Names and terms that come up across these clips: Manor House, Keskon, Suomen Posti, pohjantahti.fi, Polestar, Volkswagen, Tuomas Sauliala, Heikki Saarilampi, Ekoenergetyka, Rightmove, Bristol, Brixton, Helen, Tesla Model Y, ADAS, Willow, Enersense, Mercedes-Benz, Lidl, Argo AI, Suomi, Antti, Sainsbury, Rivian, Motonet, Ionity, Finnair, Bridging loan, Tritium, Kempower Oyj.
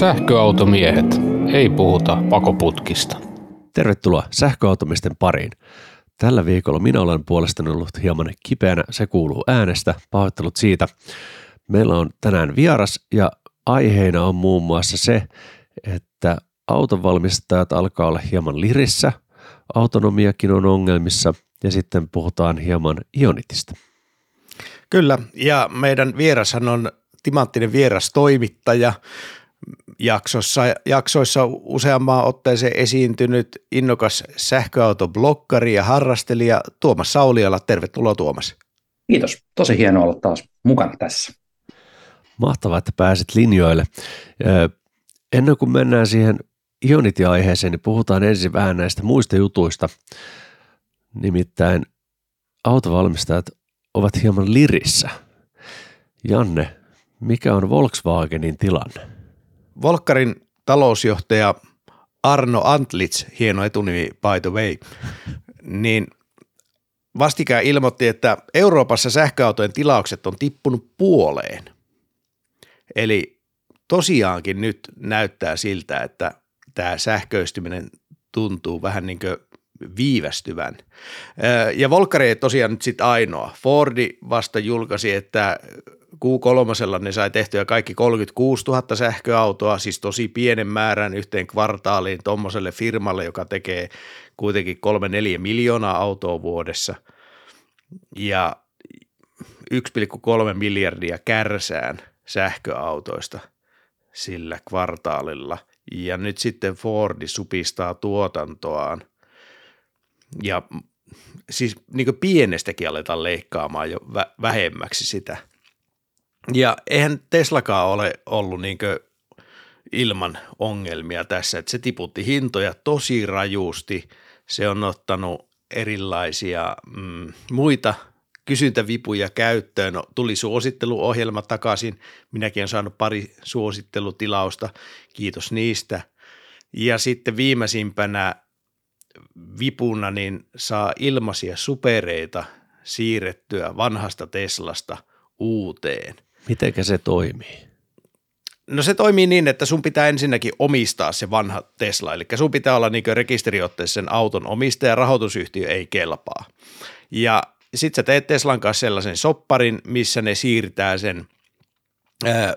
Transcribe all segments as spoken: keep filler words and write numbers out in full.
Sähköautomiehet, ei puhuta pakoputkista. Tervetuloa sähköautomisten pariin. Tällä viikolla minä olen puolestani ollut hieman kipeänä, se kuuluu äänestä, pahoittelut siitä. Meillä on tänään vieras ja aiheena on muun muassa se, että autonvalmistajat alkaa olla hieman lirissä, autonomiakin on ongelmissa ja sitten puhutaan hieman Ionitystä. Kyllä, ja meidän vierashan on timanttinen vierastoimittaja, jaksossa, jaksoissa useammaan otteeseen esiintynyt innokas sähköautobloggari ja harrastelija Tuomas Sauliala. Tervetuloa Tuomas. Kiitos, tosi hienoa olla taas mukana tässä. Mahtavaa, että pääsit linjoille. Ennen kuin mennään siihen Ionity-aiheeseen, niin puhutaan ensin vähän näistä muista jutuista. Nimittäin autovalmistajat ovat hieman lirissä. Janne, mikä on Volkswagenin tilanne? Volkkarin talousjohtaja Arno Antlitz, hieno etunimi by the way, niin vastikään ilmoitti, että Euroopassa sähköautojen tilaukset on tippunut puoleen. Eli tosiaankin nyt näyttää siltä, että tämä sähköistyminen tuntuu vähän niin kuin viivästyvän. Ja Volkkari ei tosiaan nyt sitten ainoa. Fordi vasta julkaisi, että kuu kolme ne sai tehtyä kaikki kolmekymmentäkuusituhatta sähköautoa, siis tosi pienen määrän yhteen kvartaaliin tuommoiselle firmalle, joka tekee kuitenkin kolme neljä miljoonaa autoa vuodessa ja yksi pilkku kolme miljardia kärsään sähköautoista sillä kvartaalilla. Ja nyt sitten Fordi supistaa tuotantoaan ja siis niin kuin pienestäkin aletaan leikkaamaan jo vähemmäksi sitä. Ja eihän Teslakaan ole ollut niin kuin ilman ongelmia tässä, että se tiputti hintoja tosi rajuusti. Se on ottanut erilaisia mm, muita kysyntävipuja käyttöön. No, tuli suositteluohjelma takaisin. Minäkin olen saanut pari suosittelutilausta. Kiitos niistä. Ja sitten viimeisimpänä vipuna niin saa ilmaisia supereita siirrettyä vanhasta Teslasta uuteen. Mitenkä se toimii? No se toimii niin, että sun pitää ensinnäkin omistaa se vanha Tesla, eli sun pitää olla niin kuin rekisteriotteessa sen auton omistaja, rahoitusyhtiö ei kelpaa. Ja sit sä teet Teslan kanssa sellaisen sopparin, missä ne siirtää sen äh,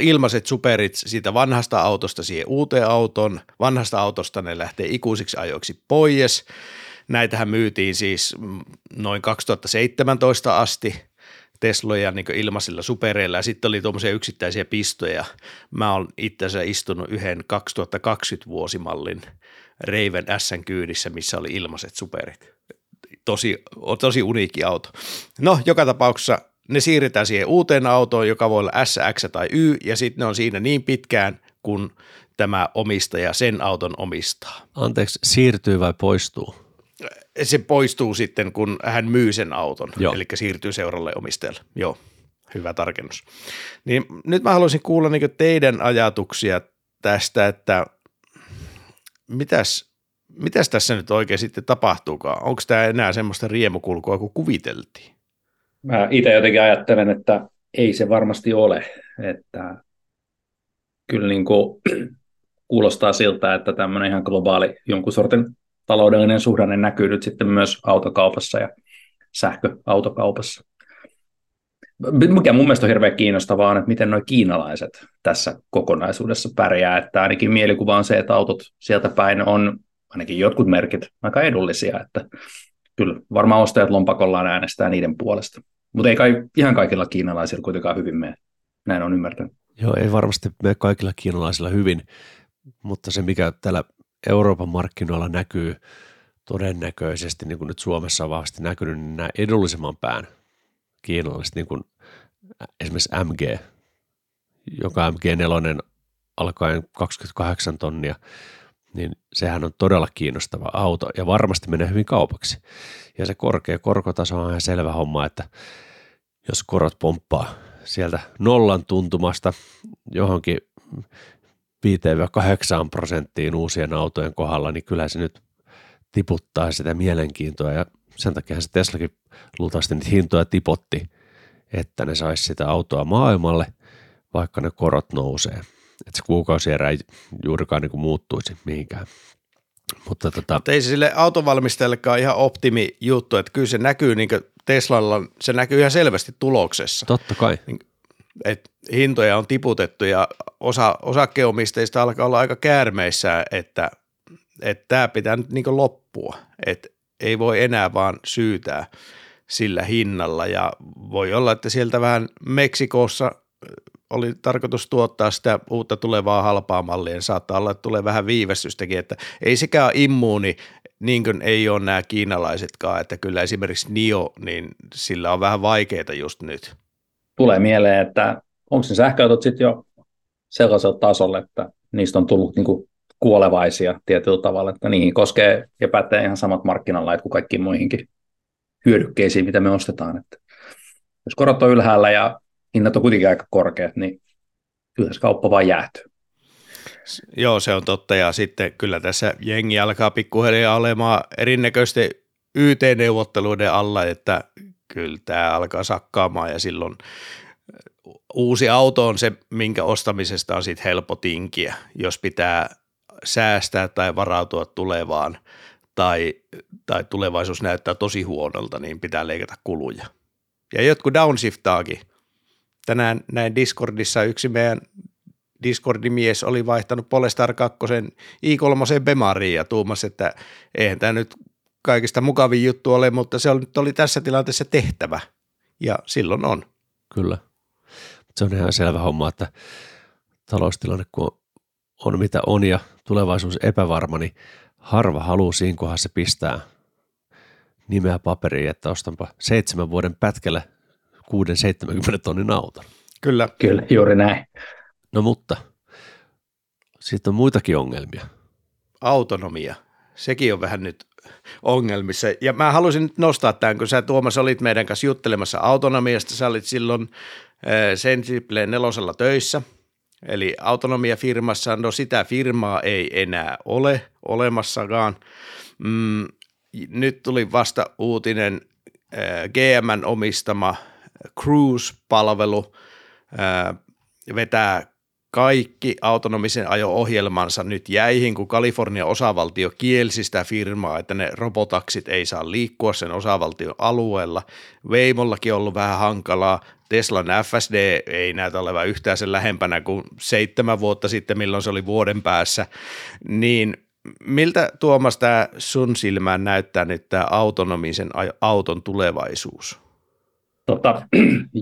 ilmaiset superit siitä vanhasta autosta siihen uuteen autoon, vanhasta autosta ne lähtee ikuisiksi ajoiksi pois. Näitähän myytiin siis noin kaksituhattaseitsemäntoista asti Tesloja niin ilmaisilla supereilla ja sitten oli tuommoisia yksittäisiä pistoja. Mä oon itse asiassa istunut yhden kaksituhattakaksikymmentä vuosimallin Raven S:n kyydissä, missä oli ilmaiset superit. Tosi, tosi uniikki auto. No, joka tapauksessa ne siirretään siihen uuteen autoon, joka voi olla S, X tai Y ja sitten ne on siinä niin pitkään, kun tämä omistaja sen auton omistaa. Anteeksi, siirtyy vai poistuu? Se poistuu sitten, kun hän myy sen auton, Joo. eli siirtyy seuraavalle omistajalle. Joo, hyvä tarkennus. Niin nyt mä haluaisin kuulla niin teidän ajatuksia tästä, että mitäs, mitäs tässä nyt oikein sitten tapahtuukaan? Onko tämä enää semmoista riemukulkua kuin kuviteltiin? Mä itse jotenkin ajattelen, että ei se varmasti ole. Että kyllä niin kuin kuulostaa siltä, että tämmöinen ihan globaali jonkun sortin taloudellinen suhdanne näkyy nyt sitten myös autokaupassa ja sähköautokaupassa. Mikä mun mielestä on hirveän kiinnostavaa on, että miten nuo kiinalaiset tässä kokonaisuudessa pärjää. Että ainakin mielikuva on se, että autot sieltä päin on ainakin jotkut merkit aika edullisia. Että kyllä varmaan ostajat lompakollaan äänestää niiden puolesta. Mutta ei kai, ihan kaikilla kiinalaisilla kuitenkaan hyvin mene. Näin on ymmärtänyt. Joo, ei varmasti mene kaikilla kiinalaisilla hyvin, mutta se mikä täällä Euroopan markkinoilla näkyy todennäköisesti, niin kuin nyt Suomessa on vahvasti näkynyt, niin nämä edullisemman pään kiinalaiset, niin kuin esimerkiksi M G, joka M G neljä alkaen kaksikymmentäkahdeksan tonnia, niin sehän on todella kiinnostava auto ja varmasti menee hyvin kaupaksi. Ja se korkea korkotaso on ihan selvä homma, että jos korot pomppaa sieltä nollan tuntumasta johonkin viisi kahdeksan prosenttiin uusien autojen kohdalla, niin kyllä se nyt tiputtaa sitä mielenkiintoa ja sen takia se Teslakin luultavasti niitä hintoja tipotti, että ne saisi sitä autoa maailmalle, vaikka ne korot nousee. että se kuukausierä ei juurikaan niin kuin muuttuisi mihinkään. Mutta tota... ei se sille autovalmistajallekaan ihan optimi juttu, että kyllä se näkyy niin kuin Teslalla, se näkyy ihan selvästi tuloksessa. Totta kai. Niin, että hintoja on tiputettu ja osa, osakkeomisteista alkaa olla aika käärmeissä, että tämä pitää nyt niin kuin loppua, että ei voi enää vaan syytää sillä hinnalla ja voi olla, että sieltä vähän Meksikossa oli tarkoitus tuottaa sitä uutta tulevaa halpaa mallia, niin saattaa olla, että tulee vähän viivästystäkin, että ei sekään immuuni, niin kuin ei ole nämä kiinalaisetkaan, että kyllä esimerkiksi Nio, niin sillä on vähän vaikeita just nyt. Tulee mieleen, että onko ne sähköautot sitten jo sellaisella tasolla, että niistä on tullut niinku kuolevaisia tietyllä tavalla, että niihin koskee ja päättää ihan samat markkinalait kuin kaikkiin muihinkin hyödykkeisiin, mitä me ostetaan. Että jos korot on ylhäällä ja hinnat on kuitenkin aika korkeat, niin kyllä se kauppa vaan jäätyy. Joo, se on totta ja sitten kyllä tässä jengi alkaa pikkuhiljaa olemaan erinäköisten Y T-neuvotteluiden alla, että kyllä tämä alkaa sakkaamaan ja silloin uusi auto on se, minkä ostamisesta on sitten helppo tinkiä, jos pitää säästää tai varautua tulevaan tai, tai tulevaisuus näyttää tosi huonolta, niin pitää leikata kuluja. Ja jotkut downshiftaakin. Tänään näin Discordissa yksi meidän Discordimies oli vaihtanut Polestar kaksi i kolme Bemariin ja tuumasi, että eihän tämä nyt kaikista mukavin juttu ole, mutta se oli tässä tilanteessa tehtävä ja silloin on. Kyllä. Se on ihan selvä homma, että taloustilanne kun on mitä on ja tulevaisuus epävarma, niin harva haluaa siinä kohdassa se pistää nimeä paperiin, että ostanpa seitsemän vuoden pätkällä kuusi seitsemänkymmentä tonnin auton. Kyllä. Kyllä, juuri näin. No mutta, sitten on muitakin ongelmia. Autonomia, sekin on vähän nyt ongelmissa. Ja mä halusin nyt nostaa tämän, kun sä Tuomas olit meidän kanssa juttelemassa autonomiasta, sä olit silloin Sensibleen nelosella töissä, eli autonomiafirmassa, no sitä firmaa ei enää ole olemassakaan. Mm, nyt tuli vasta uutinen G M:n omistama Cruise-palvelu vetää kaikki autonomisen ajo-ohjelmansa nyt jäihin, kun Kalifornian osavaltio kielsi sitä firmaa, että ne robotaksit ei saa liikkua sen osavaltion alueella. Weimollakin on ollut vähän hankalaa. Teslan F S D ei näytä olevan yhtään sen lähempänä kuin seitsemän vuotta sitten, milloin se oli vuoden päässä. Niin miltä Tuomas tämä sun silmään näyttää nyt tämä autonomisen auton tulevaisuus? Totta,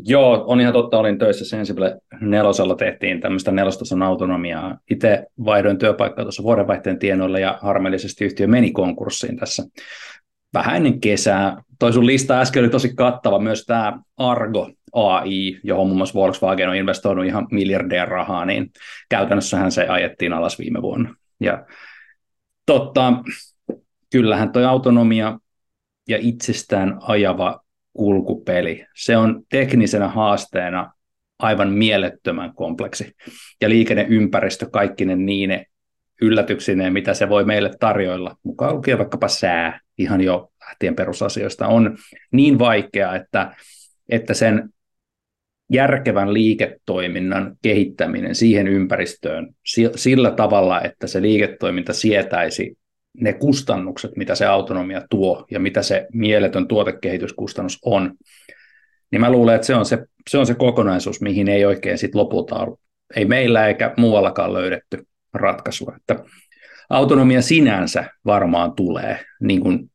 joo, on ihan totta, olin töissä Sensible nelosella, tehtiin tämmöistä nelostason autonomiaa. Itse vaihdoin työpaikkaa tuossa vuodenvaihteen tienoilla ja harmillisesti yhtiö meni konkurssiin tässä vähän ennen kesää. Toi sun lista äsken oli tosi kattava, myös tämä Argo A I, johon muun muassa Volkswagen on investoinut ihan miljardien rahaa, niin käytännössähän se ajettiin alas viime vuonna. Ja totta, kyllähän toi autonomia ja itsestään ajava kulkupeli. Se on teknisenä haasteena aivan mielettömän kompleksi. Ja liikenneympäristö kaikkine niine yllätyksineen, mitä se voi meille tarjoilla, mukaan lukien vaikkapa sää, ihan jo lähtien perusasioista, on niin vaikea, että, että sen järkevän liiketoiminnan kehittäminen siihen ympäristöön sillä tavalla, että se liiketoiminta sietäisi ne kustannukset, mitä se autonomia tuo ja mitä se mieletön tuotekehityskustannus on, niin mä luulen, että se on se, se, on se kokonaisuus, mihin ei oikein sit lopulta ollut. Ei meillä eikä muuallakaan löydetty ratkaisua. Että autonomia sinänsä varmaan tulee niin kuin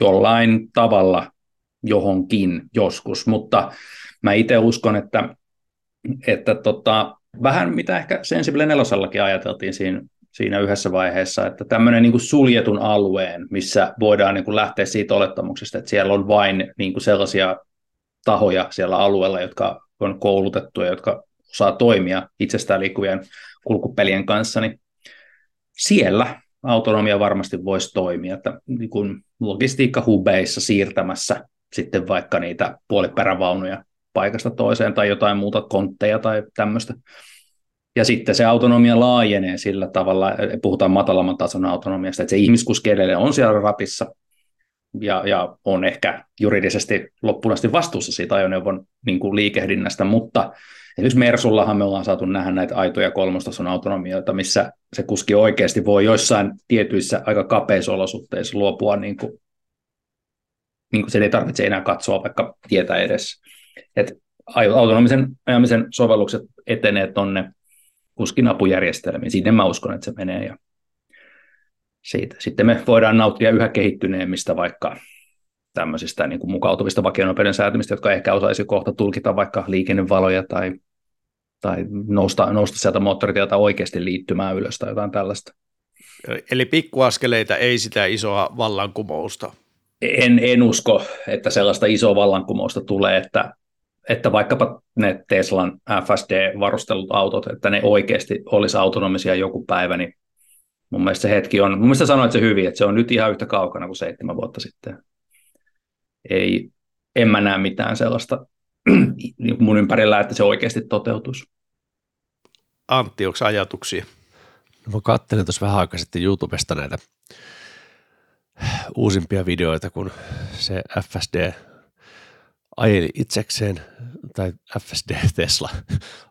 jollain tavalla johonkin joskus, mutta mä itse uskon, että, että tota, vähän mitä ehkä Sensible nelosellakin ajateltiin siinä, siinä yhdessä vaiheessa, että tämmöinen niin kuin suljetun alueen, missä voidaan niin kuin lähteä siitä olettamuksesta, että siellä on vain niin kuin sellaisia tahoja siellä alueella, jotka on koulutettuja, jotka osaa toimia itsestään liikkuvien kulkupelien kanssa, niin siellä autonomia varmasti voisi toimia, että niin kuin logistiikkahubeissa siirtämässä sitten vaikka niitä puoliperävaunuja paikasta toiseen tai jotain muuta, kontteja tai tämmöistä. Ja sitten se autonomia laajenee sillä tavalla, puhutaan matalamman tason autonomiasta, että se ihmiskuski edelleen on siellä ratissa ja, ja on ehkä juridisesti loppuun asti vastuussa siitä ajoneuvon niin kuin liikehdinnästä, mutta Esimerkiksi Mersullahan me ollaan saatu nähdä näitä aitoja kolmostason autonomioita, missä se kuski oikeasti voi joissain tietyissä aika kapeissa olosuhteissa luopua, niin kuin, niin kuin se ei tarvitse enää katsoa vaikka tietä edes. Et autonomisen ajamisen sovellukset etenee tuonne kuskin apujärjestelmiin. Sinne mä uskon, että se menee ja siitä. Sitten me voidaan nauttia yhä kehittyneemmistä vaikka tämmöisistä niin kuin mukautuvista vakionopeuden säätämistä, jotka ehkä osaisi kohta tulkita vaikka liikennevaloja tai, tai nousta, nousta sieltä moottoritieltä oikeasti liittymään ylös tai jotain tällaista. Eli pikkuaskeleita, ei sitä isoa vallankumousta? En, en usko, että sellaista isoa vallankumousta tulee, että, että vaikkapa ne Teslan F S D-varustelut autot, että ne oikeasti olisi autonomisia joku päivä, niin mun mielestä se hetki on, mun mielestä sanoit se hyvin, että se on nyt ihan yhtä kaukana kuin seitsemän vuotta sitten. Ei, en mä näe mitään sellaista mun ympärillä, että se oikeasti toteutuisi. Antti, onko ajatuksia? No mä katselin tuossa vähän aikaa sitten YouTubesta näitä uusimpia videoita, kun se F S D ajeli itsekseen, tai F S D Tesla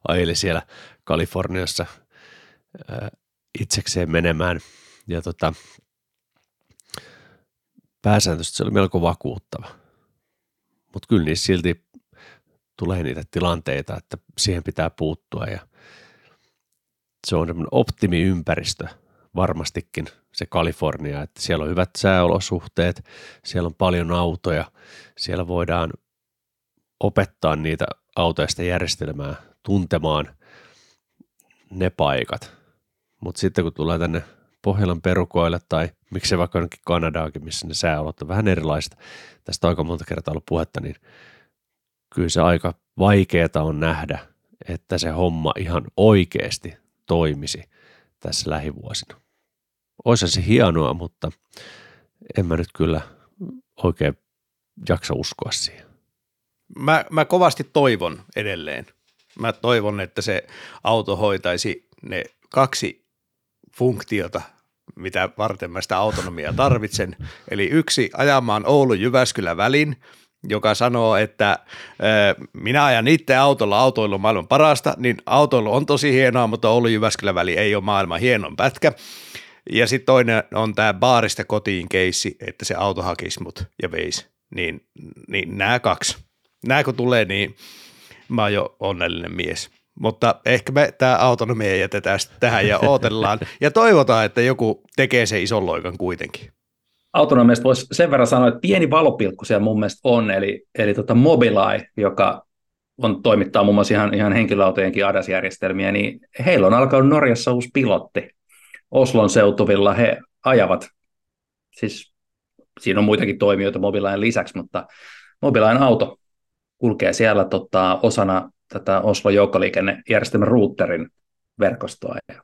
ajeli siellä Kaliforniassa itsekseen menemään, ja tota, pääsääntöisesti se oli melko vakuuttava, mutta kyllä niissä silti tulee niitä tilanteita, että siihen pitää puuttua ja se on semmoinen optimiympäristö varmastikin se Kalifornia, että siellä on hyvät sääolosuhteet, siellä on paljon autoja, siellä voidaan opettaa niitä autoista järjestelmää tuntemaan ne paikat, mutta sitten kun tulee tänne Pohjolan perukoille tai miksei vaikka jonnekin Kanadaakin, missä ne sääolot on vähän erilaista. Tästä on aika monta kertaa ollut puhetta, niin kyllä se aika vaikeaa on nähdä, että se homma ihan oikeasti toimisi tässä lähivuosina. Olisi se hienoa, mutta en mä nyt kyllä oikein jaksa uskoa siihen. Mä, mä kovasti toivon edelleen. Mä toivon, että se auto hoitaisi ne kaksi funktiota, mitä varten mä sitä autonomiaa tarvitsen. Eli yksi ajamaan Oulu-Jyväskylän välin, joka sanoo, että äh, minä ajan itse autolla, autoilu on maailman parasta, niin autoilu on tosi hienoa, mutta Oulu-Jyväskylän väli ei ole maailman hienon pätkä. Ja sitten toinen on tämä baarista kotiin keissi, että se auto hakisi mut ja veisi. Niin, niin nämä kaksi. Nämä kun tulee, niin mä oon jo onnellinen mies. Mutta ehkä me tämä autonomia jätetään tähän ja odotellaan ja toivotaan, että joku tekee sen ison loikan kuitenkin. Autonomiasta voisi sen verran sanoa, että pieni valopilkku siellä mun mielestä on, eli, eli tota Mobileye, joka on, toimittaa muun muassa ihan, ihan henkilöautojenkin A D A S-järjestelmiä, niin heillä on alkanut Norjassa uusi pilotti. Oslon seutuvilla he ajavat, siis siinä on muitakin toimijoita Mobileyen lisäksi, mutta Mobileyen auto kulkee siellä tota, osana tätä Oslon joukkoliikennejärjestelmän routerin verkostoa. Ja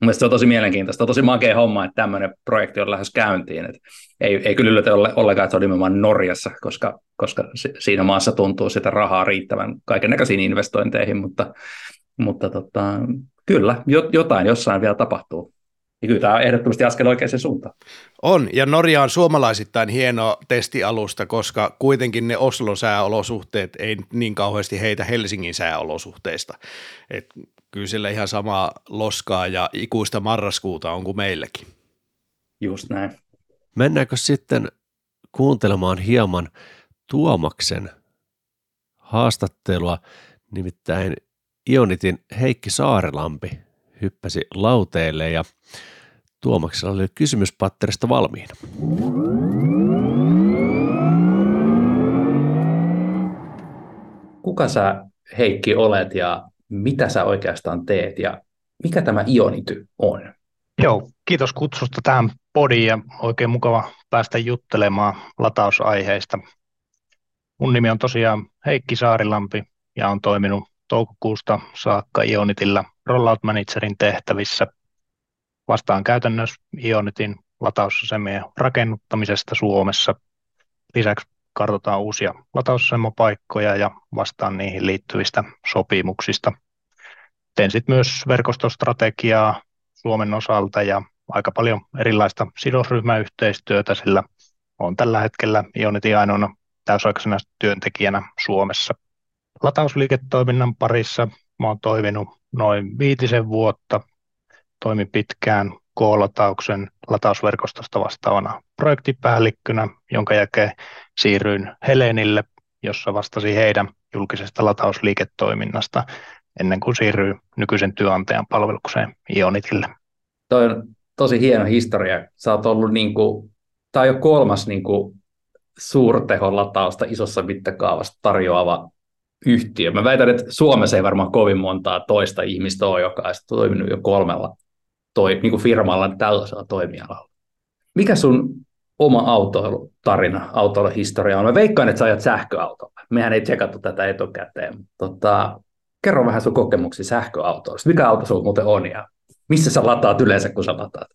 mielestäni se on tosi mielenkiintoista, on tosi makea homma, että tämmöinen projekti on lähes käyntiin. Et ei, ei kyllä yllätä ollenkaan, että se on nimenomaan Norjassa, koska, koska siinä maassa tuntuu sitä rahaa riittävän kaikennäköisiin investointeihin, mutta, mutta tota, kyllä jotain jossain vielä tapahtuu. Ja kyllä tämä on ehdottomasti askel oikeaan suuntaan. On, ja Norja on suomalaisittain hieno testialusta, koska kuitenkin ne Oslon sääolosuhteet ei niin kauheasti heitä Helsingin sääolosuhteista. Et kyllä siellä ihan samaa loskaa ja ikuista marraskuuta on kuin meilläkin. Just näin. Mennäänkö sitten kuuntelemaan hieman Tuomaksen haastattelua, nimittäin Ionitin Heikki Saarilampi hyppäsi lauteille ja Tuomaksella oli kysymys patterista valmiina. Kuka sä, Heikki, olet ja mitä sä oikeastaan teet ja mikä tämä Ionity on? Joo, kiitos kutsusta tähän podiin ja oikein mukava päästä juttelemaan latausaiheista. Mun nimi on tosiaan Heikki Saarilampi ja on toiminut toukokuusta saakka Ionitilla rollout managerin tehtävissä. Vastaan käytännössä Ionitin latausasemien rakennuttamisesta Suomessa. Lisäksi kartotaan uusia latausasemopaikkoja ja vastaan niihin liittyvistä sopimuksista. Teen sitten myös verkostostrategiaa Suomen osalta ja aika paljon erilaista sidosryhmäyhteistyötä, sillä olen tällä hetkellä Ionitin ainoana täysaikaisena työntekijänä Suomessa. Latausliiketoiminnan parissa Mä oon toivinut noin viitisen vuotta, toimin pitkään K-latauksen latausverkostosta vastaavana projektipäällikkönä, jonka jälkeen siirryin Helenille, jossa vastasin heidän julkisesta latausliiketoiminnasta ennen kuin siirryin nykyisen työnantajan palvelukseen Ionitylle. Toi on tosi hieno historia. Sä oot ollut niin kuin, tää on jo kolmas niin kuin suurtehon latausta isossa mittakaavassa tarjoava yhtiö. Mä väitän, että Suomessa ei varmaan kovin montaa toista ihmistä ole, joka on toiminut jo kolmella toi, niin kuin firmalla tällaisella toimialalla. Mikä sun oma autoilutarina, autoiluhistoria on? Mä veikkaan, että sä ajat sähköautolla. Mehän ei tsekattu tätä etukäteen. Tota, kerro vähän sun kokemuksia sähköautoista. Mikä auto sulla muuten on ja missä sä lataat yleensä, kun sä lataat?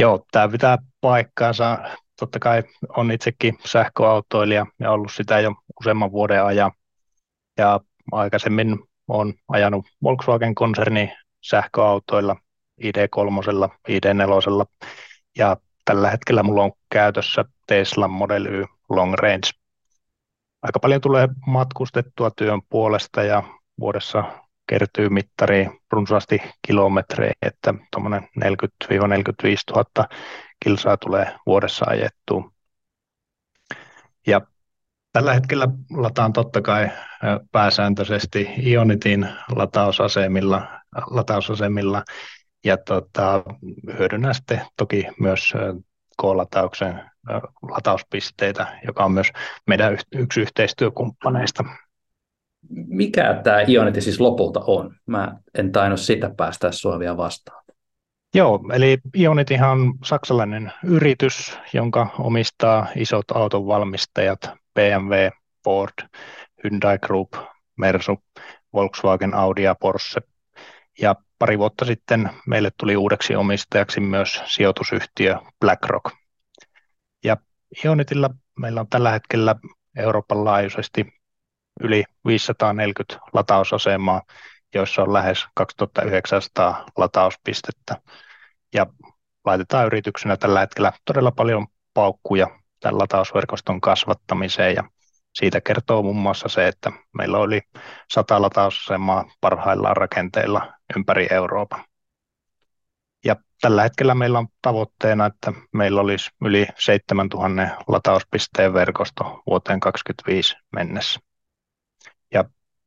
Joo, tää pitää paikkaansa. Totta kai on itsekin sähköautoilija ja ollut sitä jo useamman vuoden ajan. Ja aikaisemmin olen ajanut Volkswagen-konserni sähköautoilla, I D kolme, I D neljä, ja tällä hetkellä mulla on käytössä Tesla Model Y Long Range. Aika paljon tulee matkustettua työn puolesta ja vuodessa kertyy mittariin runsaasti kilometrejä, että tuommoinen neljäkymmentä neljäkymmentäviisituhatta kilsaa tulee vuodessa ajettua. Ja tällä hetkellä lataan totta kai pääsääntöisesti Ionitin latausasemilla, latausasemilla ja tota, hyödynnän sitten toki myös K-latauksen latauspisteitä, joka on myös meidän yksi yhteistyökumppaneista. Mikä tämä Ionity siis lopulta on? Mä en tainnut sitä päästä sua vielä vastaan. Joo, eli Ionityhan on saksalainen yritys, jonka omistaa isot autonvalmistajat B M W, Ford, Hyundai Group, Mersu, Volkswagen, Audi ja Porsche. Ja pari vuotta sitten meille tuli uudeksi omistajaksi myös sijoitusyhtiö BlackRock. Ja Ionityllä meillä on tällä hetkellä Euroopan laajuisesti yli viisisataaneljäkymmentä latausasemaa, joissa on lähes kaksituhattayhdeksänsataa latauspistettä. Ja laitetaan yrityksenä tällä hetkellä todella paljon paukkuja tämän latausverkoston kasvattamiseen. Ja siitä kertoo muun muassa se, että meillä oli sata latausasemaa parhaillaan rakenteilla ympäri Euroopan. Ja tällä hetkellä meillä on tavoitteena, että meillä olisi yli seitsemäntuhatta latauspisteen verkosto vuoteen kaksituhattakaksikymmentäviisi mennessä. Ja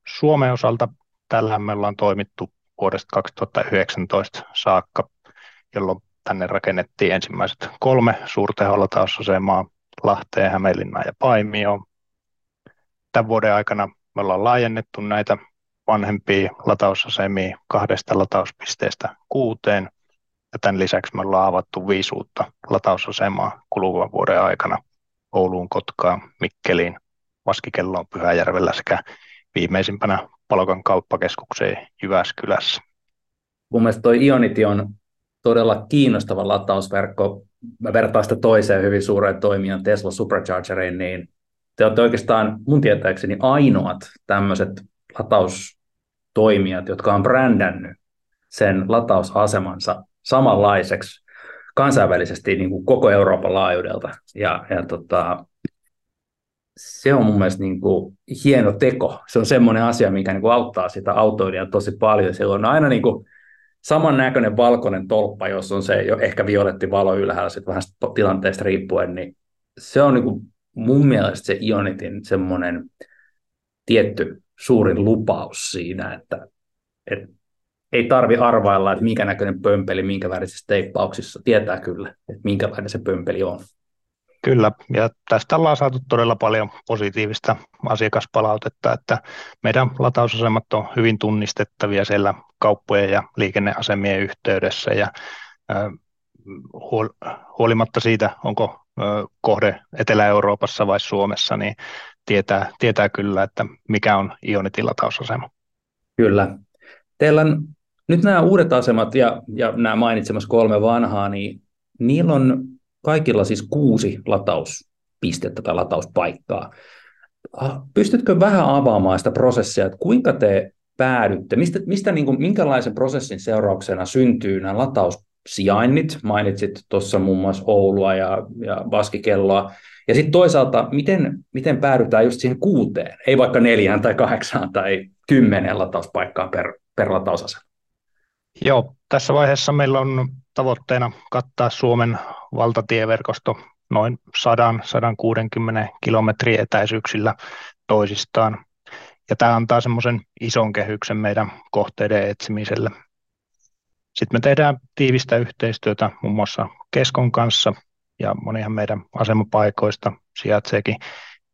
Suomen osalta tällä me ollaan toimittu vuodesta kaksituhattayhdeksäntoista saakka, jolloin tänne rakennettiin ensimmäiset kolme suurteholatausasemaa Lahteen, Hämeenlinnaan ja Paimioon. Tämän vuoden aikana me ollaan laajennettu näitä vanhempia latausasemia kahdesta latauspisteestä kuuteen, ja tämän lisäksi me ollaan avattu viisi uutta latausasemaa kuluvan vuoden aikana Ouluun, Kotkaan, Mikkeliin, Vaskikelloon, Pyhäjärvellä sekä viimeisimpänä Palokan kauppakeskukseen Jyväskylässä. Mun mielestä toi Ionity on todella kiinnostava latausverkko. Mä vertaan sitä toiseen hyvin suureen toimijan Tesla Superchargeriin, niin te olette oikeastaan mun tietääkseni ainoat tämmöiset lataustoimijat, jotka on brändännyt sen latausasemansa samanlaiseksi kansainvälisesti niin kuin koko Euroopan laajuudelta. Ja, ja tota, se on mun mielestä niin kuin hieno teko. Se on semmoinen asia, mikä niin kuin auttaa sitä autoilijaa tosi paljon. Siellä on aina niin kuin samannäköinen valkoinen tolppa, jos on se jo ehkä violetti valo ylhäällä, sit vähän tilanteesta riippuen. Niin se on niin kuin mun mielestä se Ionitin semmoinen tietty suurin lupaus siinä, että, että ei tarvi arvailla, että minkä näköinen pömpeli, minkä värisissä teippauksissa. Tietää kyllä, että minkälainen se pömpeli on. Kyllä, ja tästä ollaan saatu todella paljon positiivista asiakaspalautetta, että meidän latausasemat on hyvin tunnistettavia siellä kauppojen ja liikenneasemien yhteydessä, ja huolimatta siitä, onko kohde Etelä-Euroopassa vai Suomessa, niin tietää, tietää kyllä, että mikä on Ionitin latausasema. Kyllä. Teillä on nyt nämä uudet asemat ja, ja nämä mainitsemassa kolme vanhaa, niin niillä on kaikilla siis kuusi latauspistettä tai latauspaikkaa. Pystytkö vähän avaamaan sitä prosessia, että kuinka te päädytte, mistä, mistä niin kuin, minkälaisen prosessin seurauksena syntyy nämä lataussijainnit, mainitsit tuossa muun muassa Oulua ja, ja Vaskikelloa, ja sitten toisaalta, miten, miten päädytään just siihen kuuteen, ei vaikka neljään tai kahdeksaan tai kymmeneen latauspaikkaan per per latausase? Joo, tässä vaiheessa meillä on tavoitteena kattaa Suomen valtatieverkosto noin sata–sata kuusikymmentä kilometrin etäisyyksillä toisistaan. Ja tämä antaa semmoisen ison kehyksen meidän kohteiden etsimiselle. Sitten me tehdään tiivistä yhteistyötä muun muassa Keskon kanssa, ja monihan meidän asemapaikoista sijaitseekin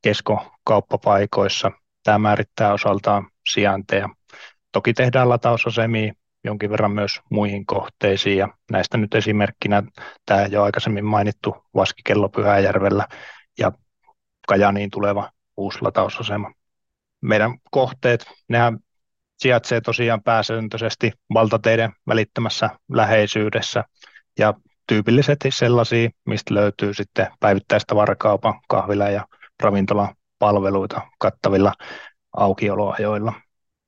Kesko-kauppapaikoissa. Tämä määrittää osaltaan sijainteja. Toki tehdään latausasemia jonkin verran myös muihin kohteisiin, ja näistä nyt esimerkkinä tämä jo aikaisemmin mainittu Vaskikello Pyhäjärvellä ja Kajaaniin tuleva uusi latausasema. Meidän kohteet, nehän sijaitsee tosiaan pääsääntöisesti valtateiden välittömässä läheisyydessä ja tyypillisesti sellaisia, mistä löytyy sitten päivittäistavarakaupan, kahvila- ja ravintolapalveluita kattavilla aukioloajoilla.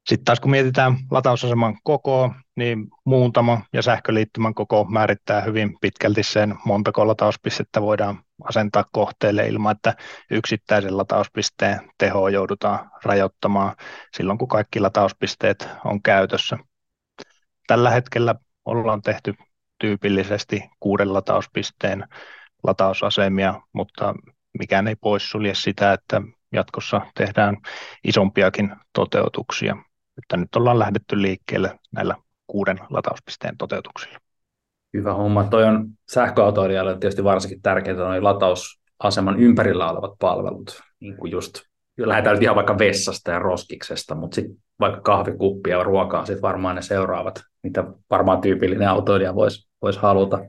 Sitten taas kun mietitään latausaseman kokoa, niin muuntamo ja sähköliittymän koko määrittää hyvin pitkälti sen, montako latauspistettä voidaan asentaa kohteelle ilman, että yksittäisen latauspisteen tehoa joudutaan rajoittamaan silloin, kun kaikki latauspisteet on käytössä. Tällä hetkellä ollaan tehty tyypillisesti kuuden latauspisteen latausasemia, mutta mikään ei poissulje sitä, että jatkossa tehdään isompiakin toteutuksia. Mutta nyt ollaan lähdetty liikkeelle näillä kuuden latauspisteen toteutuksilla. Hyvä homma. Toi on sähköautoilijalle tietysti varsinkin tärkeää, noi latausaseman ympärillä olevat palvelut. Niin kuin just, lähdetään nyt ihan vaikka vessasta ja roskiksesta, mutta sitten vaikka kahvikuppia ja ruokaa, sitten varmaan ne seuraavat, mitä varmaan tyypillinen autoilija voisi vois haluta,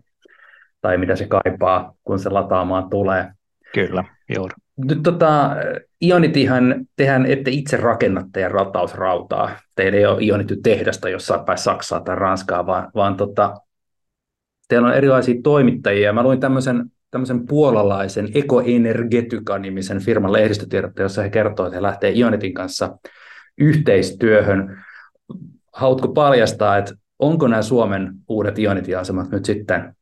tai mitä se kaipaa, kun se lataamaan tulee. Kyllä, joo. Nyt tota, Ionityhän, tehän ette itse rakenna teidän latausrautaa. Teillä ei ole Ionity-tehdasta jossain päin Saksaa tai Ranskaa, vaan, vaan tota, teillä on erilaisia toimittajia. Mä luin tämmöisen, tämmöisen puolalaisen Ekoenergetyka-nimisen firman lehdistötiedotteen, jossa he kertovat, että he lähtee Ionitin kanssa yhteistyöhön. Haluatko paljastaa, että onko nämä Suomen uudet Ionity-asemat nyt sitten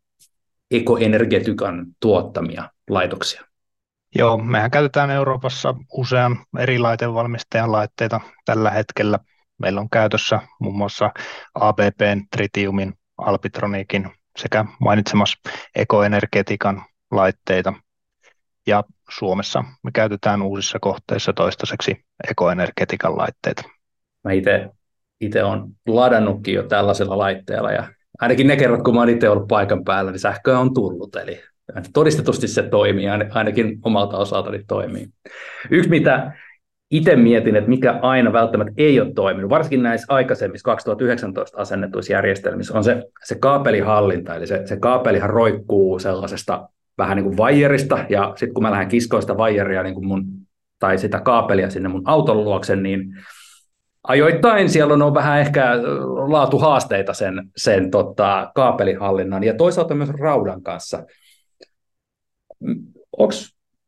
Ekoenergetykan tuottamia laitoksia? Joo, mehän käytetään Euroopassa usean eri laitevalmistajan laitteita tällä hetkellä. Meillä on käytössä muun muassa A P P:n, Tritiumin, Alpitronikin sekä mainitsemassa ekoenergetiikan laitteita. Ja Suomessa me käytetään uusissa kohteissa toistaiseksi ekoenergetiikan laitteita. Mä ite, ite on ladannutkin jo tällaisella laitteella ja ainakin ne kerrat, kun mä oon itse ollut paikan päällä, niin sähköä on tullut, eli todistetusti se toimii, ainakin omalta osaltani toimii. Yksi, mitä itse mietin, että mikä aina välttämättä ei ole toiminut, varsinkin näissä aikaisemmissa kaksituhattayhdeksäntoista asennetuissa järjestelmissä, on se, se kaapelihallinta, eli se, se kaapelihan roikkuu sellaisesta vähän niin kuin vaijerista, ja sitten kun mä lähden kiskoon sitä vaijeria niin kuin mun, tai sitä kaapelia sinne mun auton luokse, niin ajoittain siellä on vähän ehkä laatuhaasteita sen, sen tota, kaapelihallinnan ja toisaalta myös raudan kanssa.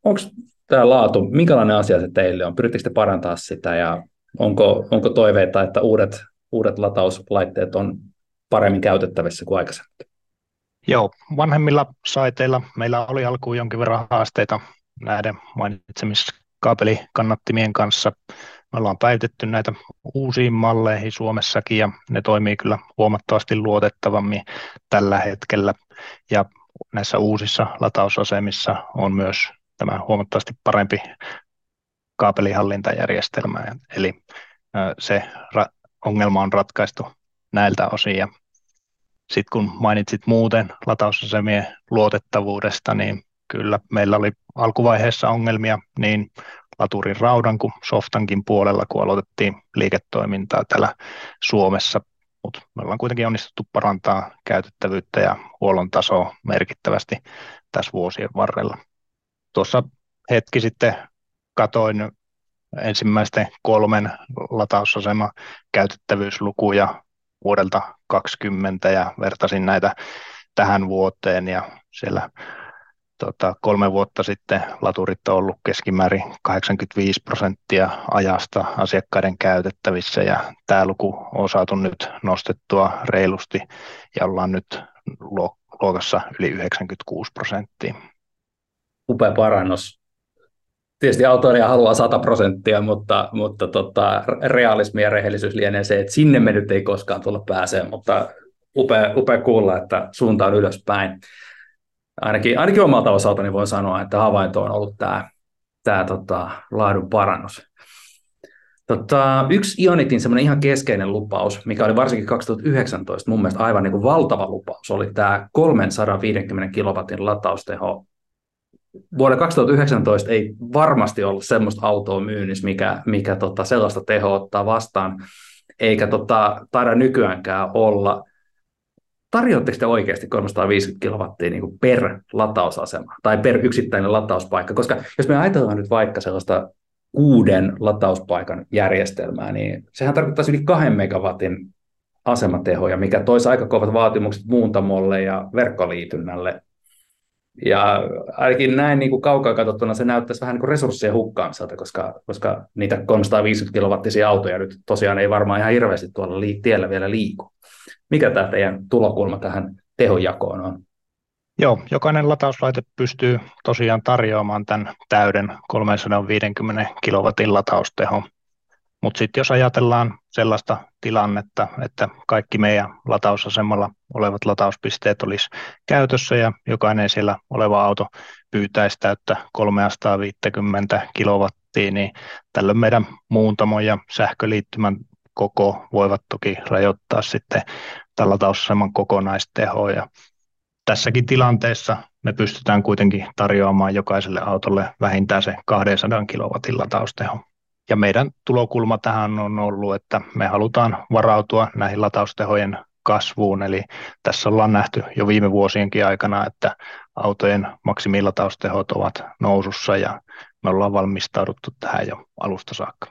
Onko tämä laatu, minkälainen asia se teille on? Pyrittekö te parantaa sitä ja onko, onko toiveita, että uudet, uudet latauslaitteet on paremmin käytettävissä kuin aikaisemmin? Joo, vanhemmilla saiteilla meillä oli alkuun jonkin verran haasteita näiden mainitsemissa kaapelikannattimien kanssa. Me ollaan päivitetty näitä uusiin malleihin Suomessakin ja ne toimii kyllä huomattavasti luotettavammin tällä hetkellä. Ja näissä uusissa latausasemissa on myös tämä huomattavasti parempi kaapelihallintajärjestelmä, eli se ra- ongelma on ratkaistu näiltä osin. Sitten kun mainitsit muuten latausasemien luotettavuudesta, niin kyllä meillä oli alkuvaiheessa ongelmia niin laturin raudan kuin softankin puolella, kun aloitettiin liiketoimintaa täällä Suomessa. Mutta me ollaan kuitenkin onnistuttu parantaa käytettävyyttä ja huollon tasoa merkittävästi tässä vuosien varrella. Tuossa hetki sitten katoin ensimmäisten kolmen latausaseman käytettävyyslukuja vuodelta kaksikymmentä ja vertasin näitä tähän vuoteen. Ja siellä tota, kolme vuotta sitten laturit on ollut keskimäärin kahdeksankymmentäviisi prosenttia ajasta asiakkaiden käytettävissä ja tämä luku on saatu nyt nostettua reilusti ja ollaan nyt luokassa yli yhdeksänkymmentäkuusi prosenttia. Upea parannus. Tietysti autoilija haluaa sata prosenttia, mutta, mutta tota, realismi ja rehellisyys lienee se, että sinne me nyt ei koskaan tulla pääsee, mutta upea, upea kuulla, että suunta on ylöspäin. Ainakin, ainakin omalta osaltani voin sanoa, että havainto on ollut tämä, tämä tota, laadun parannus. Tota, yksi Ionitin semmoinen ihan keskeinen lupaus, mikä oli varsinkin kaksituhattayhdeksäntoista mun mielestä aivan niin kuin valtava lupaus, oli tämä kolmesataaviisikymmentä kilowatin latausteho. Vuoden kaksituhattayhdeksäntoista ei varmasti ollut semmoista autoa myynnissä, mikä, mikä tota sellaista tehoa ottaa vastaan, eikä tota, taida nykyäänkään olla. Tarjoatteko te oikeasti kolmesataaviisikymmentä kilowattia niin kuin per latausasema tai per yksittäinen latauspaikka? Koska jos me ajatellaan nyt vaikka sellaista kuuden latauspaikan järjestelmää, niin sehän tarkoittaisi yli kahden megawatin asematehoja, mikä toisi aika kovat vaatimukset muuntamolle ja verkkoliitynnälle. Ja ainakin näin niin kuin kaukaa katsottuna se näyttäisi vähän niin kuin resurssien hukkaamiselta, koska, koska niitä kolmesataaviisikymmentä kilowattisia autoja nyt tosiaan ei varmaan ihan hirveästi tuolla li- tiellä vielä liiku. Mikä tämä teidän tulokulma tähän tehojakoon on? Joo, jokainen latauslaite pystyy tosiaan tarjoamaan tämän täyden kolmesataaviisikymmentä kilowatin lataustehon. Mutta sitten jos ajatellaan sellaista tilannetta, että kaikki meidän latausasemalla olevat latauspisteet olisi käytössä ja jokainen siellä oleva auto pyytäisi täyttä kolmesataaviisikymmentä kilowattia, niin tällöin meidän muuntamo ja sähköliittymän koko voivat toki rajoittaa sitten tämän latausaseman kokonaistehoa. Ja tässäkin tilanteessa me pystytään kuitenkin tarjoamaan jokaiselle autolle vähintään se kahdensadan kilowatin latausteho. Ja meidän tulokulma tähän on ollut, että me halutaan varautua näihin lataustehojen kasvuun, eli tässä ollaan nähty jo viime vuosienkin aikana, että autojen maksimilataustehot ovat nousussa ja me ollaan valmistauduttu tähän jo alusta saakka.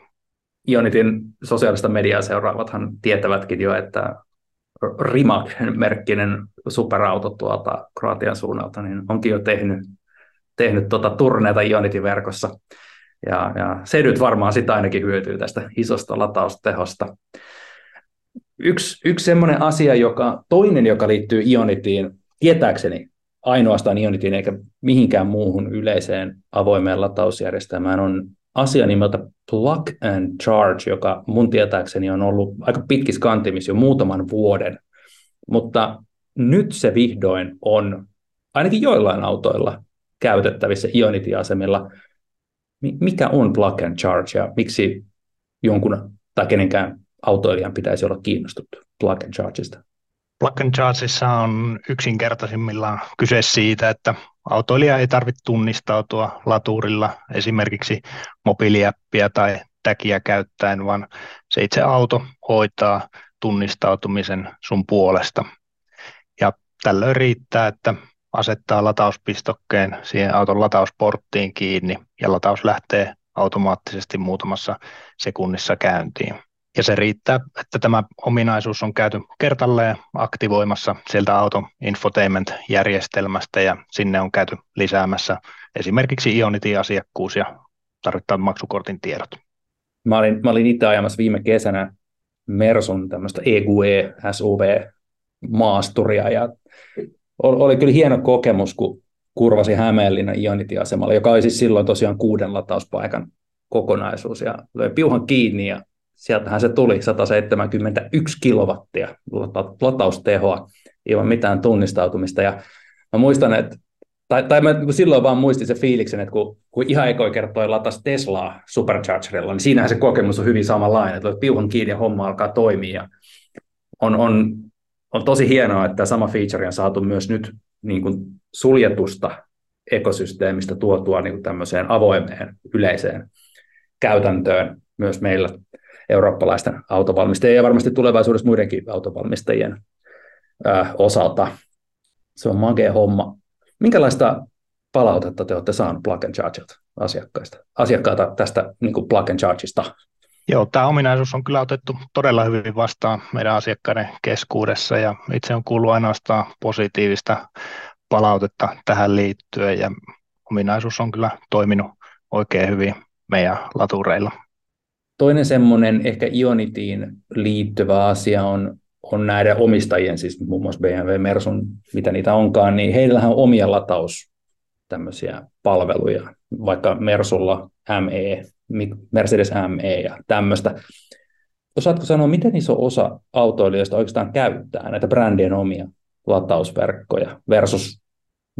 Ionitin sosiaalista mediaa seuraavathan tietävätkin jo, että Rimac-merkkinen superauto tuolta Kroatian suunnalta niin onkin jo tehnyt, tehnyt tuota turneita Ionitin verkossa. Ja, ja se nyt varmaan sitä ainakin hyötyy tästä isosta lataustehosta. Yksi, yksi semmoinen asia, joka, toinen, joka liittyy Ionitiin, tietääkseni ainoastaan Ionitiin eikä mihinkään muuhun yleiseen avoimeen latausjärjestelmään, on asia nimeltä Plug and Charge, joka mun tietääkseni on ollut aika pitkissä kantimissa jo muutaman vuoden. Mutta nyt se vihdoin on ainakin joillain autoilla käytettävissä Ionity-asemilla. Mikä on Plug and Charge ja miksi jonkun tai kenenkään autoilijan pitäisi olla kiinnostunut Plug and Chargeista? Plug and Chargeissa on yksinkertaisimmillaan kyse siitä, että autoilija ei tarvitse tunnistautua laturilla esimerkiksi mobiiliäppiä tai täkiä käyttäen, vaan se itse auto hoitaa tunnistautumisen sun puolesta. Ja tällöin riittää, että asettaa latauspistokkeen siihen auton latausporttiin kiinni ja lataus lähtee automaattisesti muutamassa sekunnissa käyntiin. Ja se riittää, että tämä ominaisuus on käyty kertalleen aktivoimassa sieltä auton infotainment-järjestelmästä ja sinne on käyty lisäämässä esimerkiksi Ionity-asiakkuus ja tarvittavat maksukortin tiedot. Mä olin, mä olin itse ajamassa viime kesänä Mersun tämmöistä E Q E S U V-maasturia ja oli kyllä hieno kokemus, kun kurvasi Hämeenlinnan Ionity-asemalla, joka oli siis silloin tosiaan kuuden latauspaikan kokonaisuus. Ja löi piuhan kiinni ja sieltähän se tuli sataseitsemänkymmentäyksi kilowattia lataustehoa ilman mitään tunnistautumista. Ja mä muistan, että, tai, tai mä silloin vaan muistin se fiiliksen, että kun, kun ihan ekoi kertoi latas Teslaa superchargerilla, niin siinähän se kokemus on hyvin samanlainen, että löi piuhan kiinni ja homma alkaa toimia. Ja on... on On tosi hienoa, että sama feature on saatu myös nyt niin kuin suljetusta ekosysteemistä tuotua niin kuin tämmöiseen avoimeen yleiseen käytäntöön myös meillä eurooppalaisten autovalmistajien ja varmasti tulevaisuudessa muidenkin autovalmistajien äh, osalta. Se on magea homma. Minkälaista palautetta te olette saaneet Plug and Chargelta asiakkaista, asiakkaita tästä niin kuin Plug and Chargesta? Joo, tämä ominaisuus on kyllä otettu todella hyvin vastaan meidän asiakkaiden keskuudessa ja itse on kuullut ainoastaan positiivista palautetta tähän liittyen ja ominaisuus on kyllä toiminut oikein hyvin meidän latureilla. Toinen semmoinen ehkä Ionitiin liittyvä asia on, on näiden omistajien, siis muun muassa B M W, Mersun, mitä niitä onkaan, niin heillähän on omia lataus tämmöisiä palveluja, vaikka Mersulla M E, Mercedes M E ja tämmöistä. Osaatko sanoa, miten iso osa autoilijoista oikeastaan käyttää näitä brändien omia latausverkkoja versus,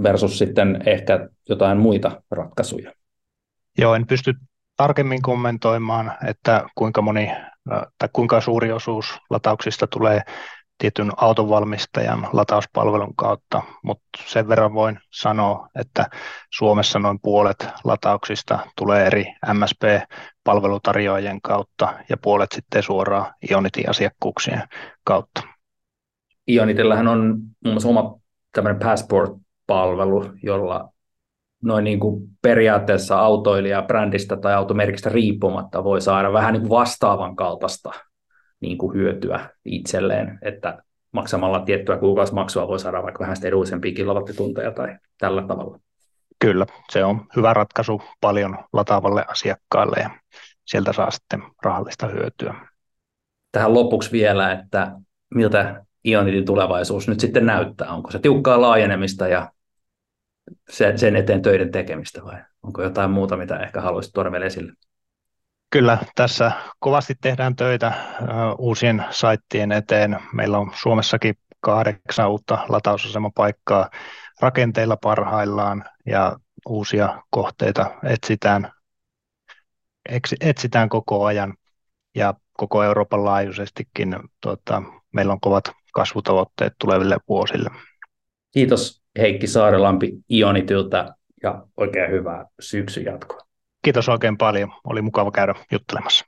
versus sitten ehkä jotain muita ratkaisuja? Joo, en pysty tarkemmin kommentoimaan, että kuinka moni tai kuinka suuri osuus latauksista tulee tietyn autonvalmistajan latauspalvelun kautta, mutta sen verran voin sanoa, että Suomessa noin puolet latauksista tulee eri M S P-palvelutarjoajien kautta ja puolet sitten suoraan Ionity-asiakkuuksien kautta. Ionitillähän on muun muassa oma tämmöinen Passport-palvelu, jolla noin niin kuin periaatteessa autoilija brändistä tai automerkistä riippumatta voi saada vähän niin kuin vastaavan kaltaista niin kuin hyötyä itselleen, että maksamalla tiettyä kuukausimaksua voi saada vaikka vähän sitä edullisempia kilowattitunteja tai tällä tavalla. Kyllä, se on hyvä ratkaisu paljon lataavalle asiakkaalle ja sieltä saa sitten rahallista hyötyä. Tähän lopuksi vielä, että miltä Ionitin tulevaisuus nyt sitten näyttää? Onko se tiukkaa laajenemista ja sen eteen töiden tekemistä vai onko jotain muuta, mitä ehkä haluaisit tuoda vielä esille? Kyllä, tässä kovasti tehdään töitä uusien saittien eteen. Meillä on Suomessakin kahdeksan uutta latauasemapaikkaa rakenteilla parhaillaan ja uusia kohteita etsitään, etsitään koko ajan ja koko Euroopan laajuisestikin. Tuota, meillä on kovat kasvutavoitteet tuleville vuosille. Kiitos Heikki Saarilampi Ionitiltä ja oikein hyvää syksyn jatkoa. Kiitos oikein paljon. Oli mukava käydä juttelemassa.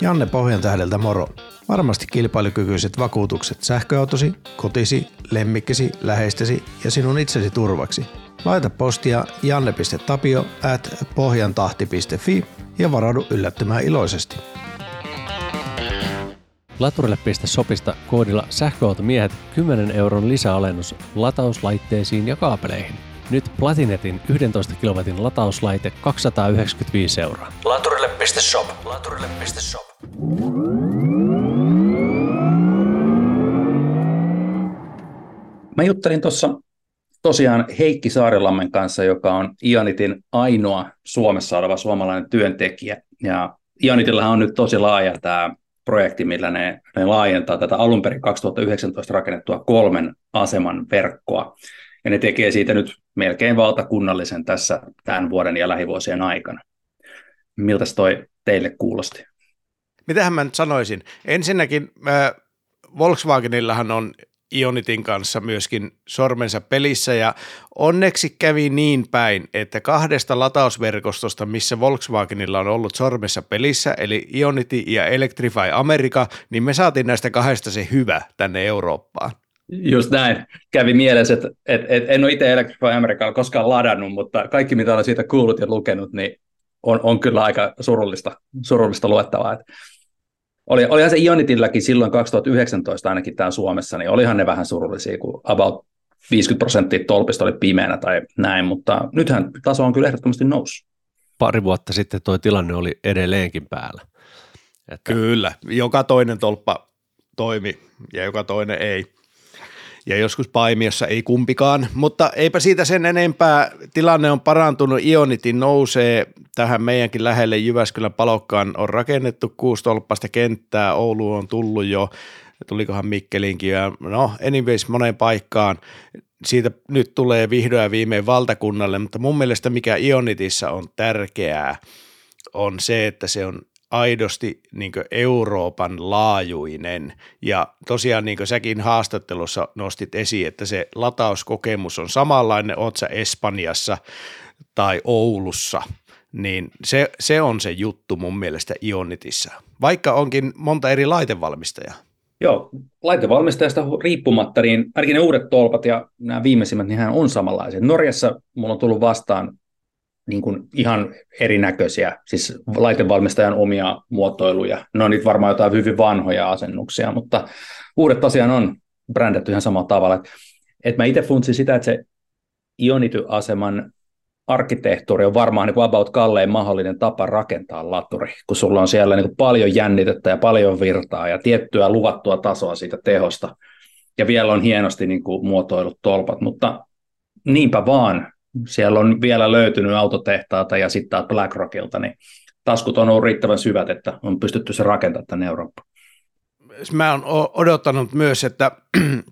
Janne Pohjantähdeltä moro. Varmasti kilpailukykyiset vakuutukset sähköautosi, kotisi, lemmikkisi, läheistesi ja sinun itsesi turvaksi. Laita postia janne piste tapio ät pohjantahti piste fi ja varaudu yllättämään iloisesti. Laturille piste shopista koodilla sähköautomiehet kymmenen euron lisäalennus latauslaitteisiin ja kaapeleihin. Nyt Platinetin yksitoista kilowatin latauslaite kaksisataayhdeksänkymmentäviisi euroa. Laturille piste shop. Laturille piste shop. Mä juttelin tuossa tosiaan Heikki Saarilammen kanssa, joka on Ionitin ainoa Suomessa oleva suomalainen työntekijä. Ja Ionitillähän on nyt tosi laaja tämä projekti, millä ne, ne laajentaa tätä alun perin kaksituhattayhdeksäntoista rakennettua kolmen aseman verkkoa. Ja ne tekee siitä nyt melkein valtakunnallisen tässä tämän vuoden ja lähivuosien aikana. Miltäs toi teille kuulosti? Mitähän mä nyt sanoisin? Ensinnäkin äh, Volkswagenillahan on Ionitin kanssa myöskin sormensa pelissä ja onneksi kävi niin päin, että kahdesta latausverkostosta, missä Volkswagenilla on ollut sormensa pelissä, eli Ionity ja Electrify America, niin me saatiin näistä kahdesta se hyvä tänne Eurooppaan. Just näin. Kävi mielessä, että, että, että en ole itse Electrify Americalla koskaan ladannut, mutta kaikki mitä olen siitä kuullut ja lukenut, niin on, on kyllä aika surullista, surullista luettavaa. Oli, olihan se Ionitilläkin silloin kaksituhattayhdeksäntoista ainakin täällä Suomessa, niin olihan ne vähän surullisia, kun about viisikymmentä prosenttia tolpista oli pimeänä tai näin, mutta nythän taso on kyllä ehdottomasti noussut. Pari vuotta sitten tuo tilanne oli edelleenkin päällä. Että... Kyllä, joka toinen tolppa toimi ja joka toinen ei. Ja joskus Paimiossa ei kumpikaan, mutta eipä siitä sen enempää. Tilanne on parantunut, Ionity nousee tähän meidänkin lähelle. Jyväskylän Palokkaan on rakennettu kuusitolppaista kenttää, Oulu on tullut jo, tulikohan Mikkeliinkin ja no anyways moneen paikkaan. Siitä nyt tulee vihdoin ja viimein valtakunnalle, mutta mun mielestä mikä Ionityssä on tärkeää on se, että se on aidosti niin kuin Euroopan laajuinen ja tosiaan niin kuin säkin haastattelussa nostit esiin, että se latauskokemus on samanlainen, oot sä Espanjassa tai Oulussa, niin se, se on se juttu mun mielestä Ionityssä, vaikka onkin monta eri laitevalmistajaa. Joo, laitevalmistajasta riippumatta, niin ainakin ne uudet tolpat ja nämä viimeisimmät, niin hän on samanlaiset. Norjassa mulla on tullut vastaan niin kuin ihan erinäköisiä, siis laitevalmistajan omia muotoiluja. Ne on nyt varmaan jotain hyvin vanhoja asennuksia, mutta uudet asiaan on brändätty ihan samalla tavalla. Et, et mä itse funtsin sitä, että se Ionity-aseman arkkitehtuuri on varmaan niin kuin about kallein mahdollinen tapa rakentaa laturi, kun sulla on siellä niin kuin paljon jännitettä ja paljon virtaa ja tiettyä luvattua tasoa siitä tehosta. ja vielä on hienosti niin kuin muotoillut tolpat, mutta niinpä vaan. Siellä on vielä löytynyt autotehtaalta ja sitten BlackRockilta, niin taskut on ollut riittävän syvät, että on pystytty se rakentamaan tänne Eurooppaan. Mä oon odottanut myös, että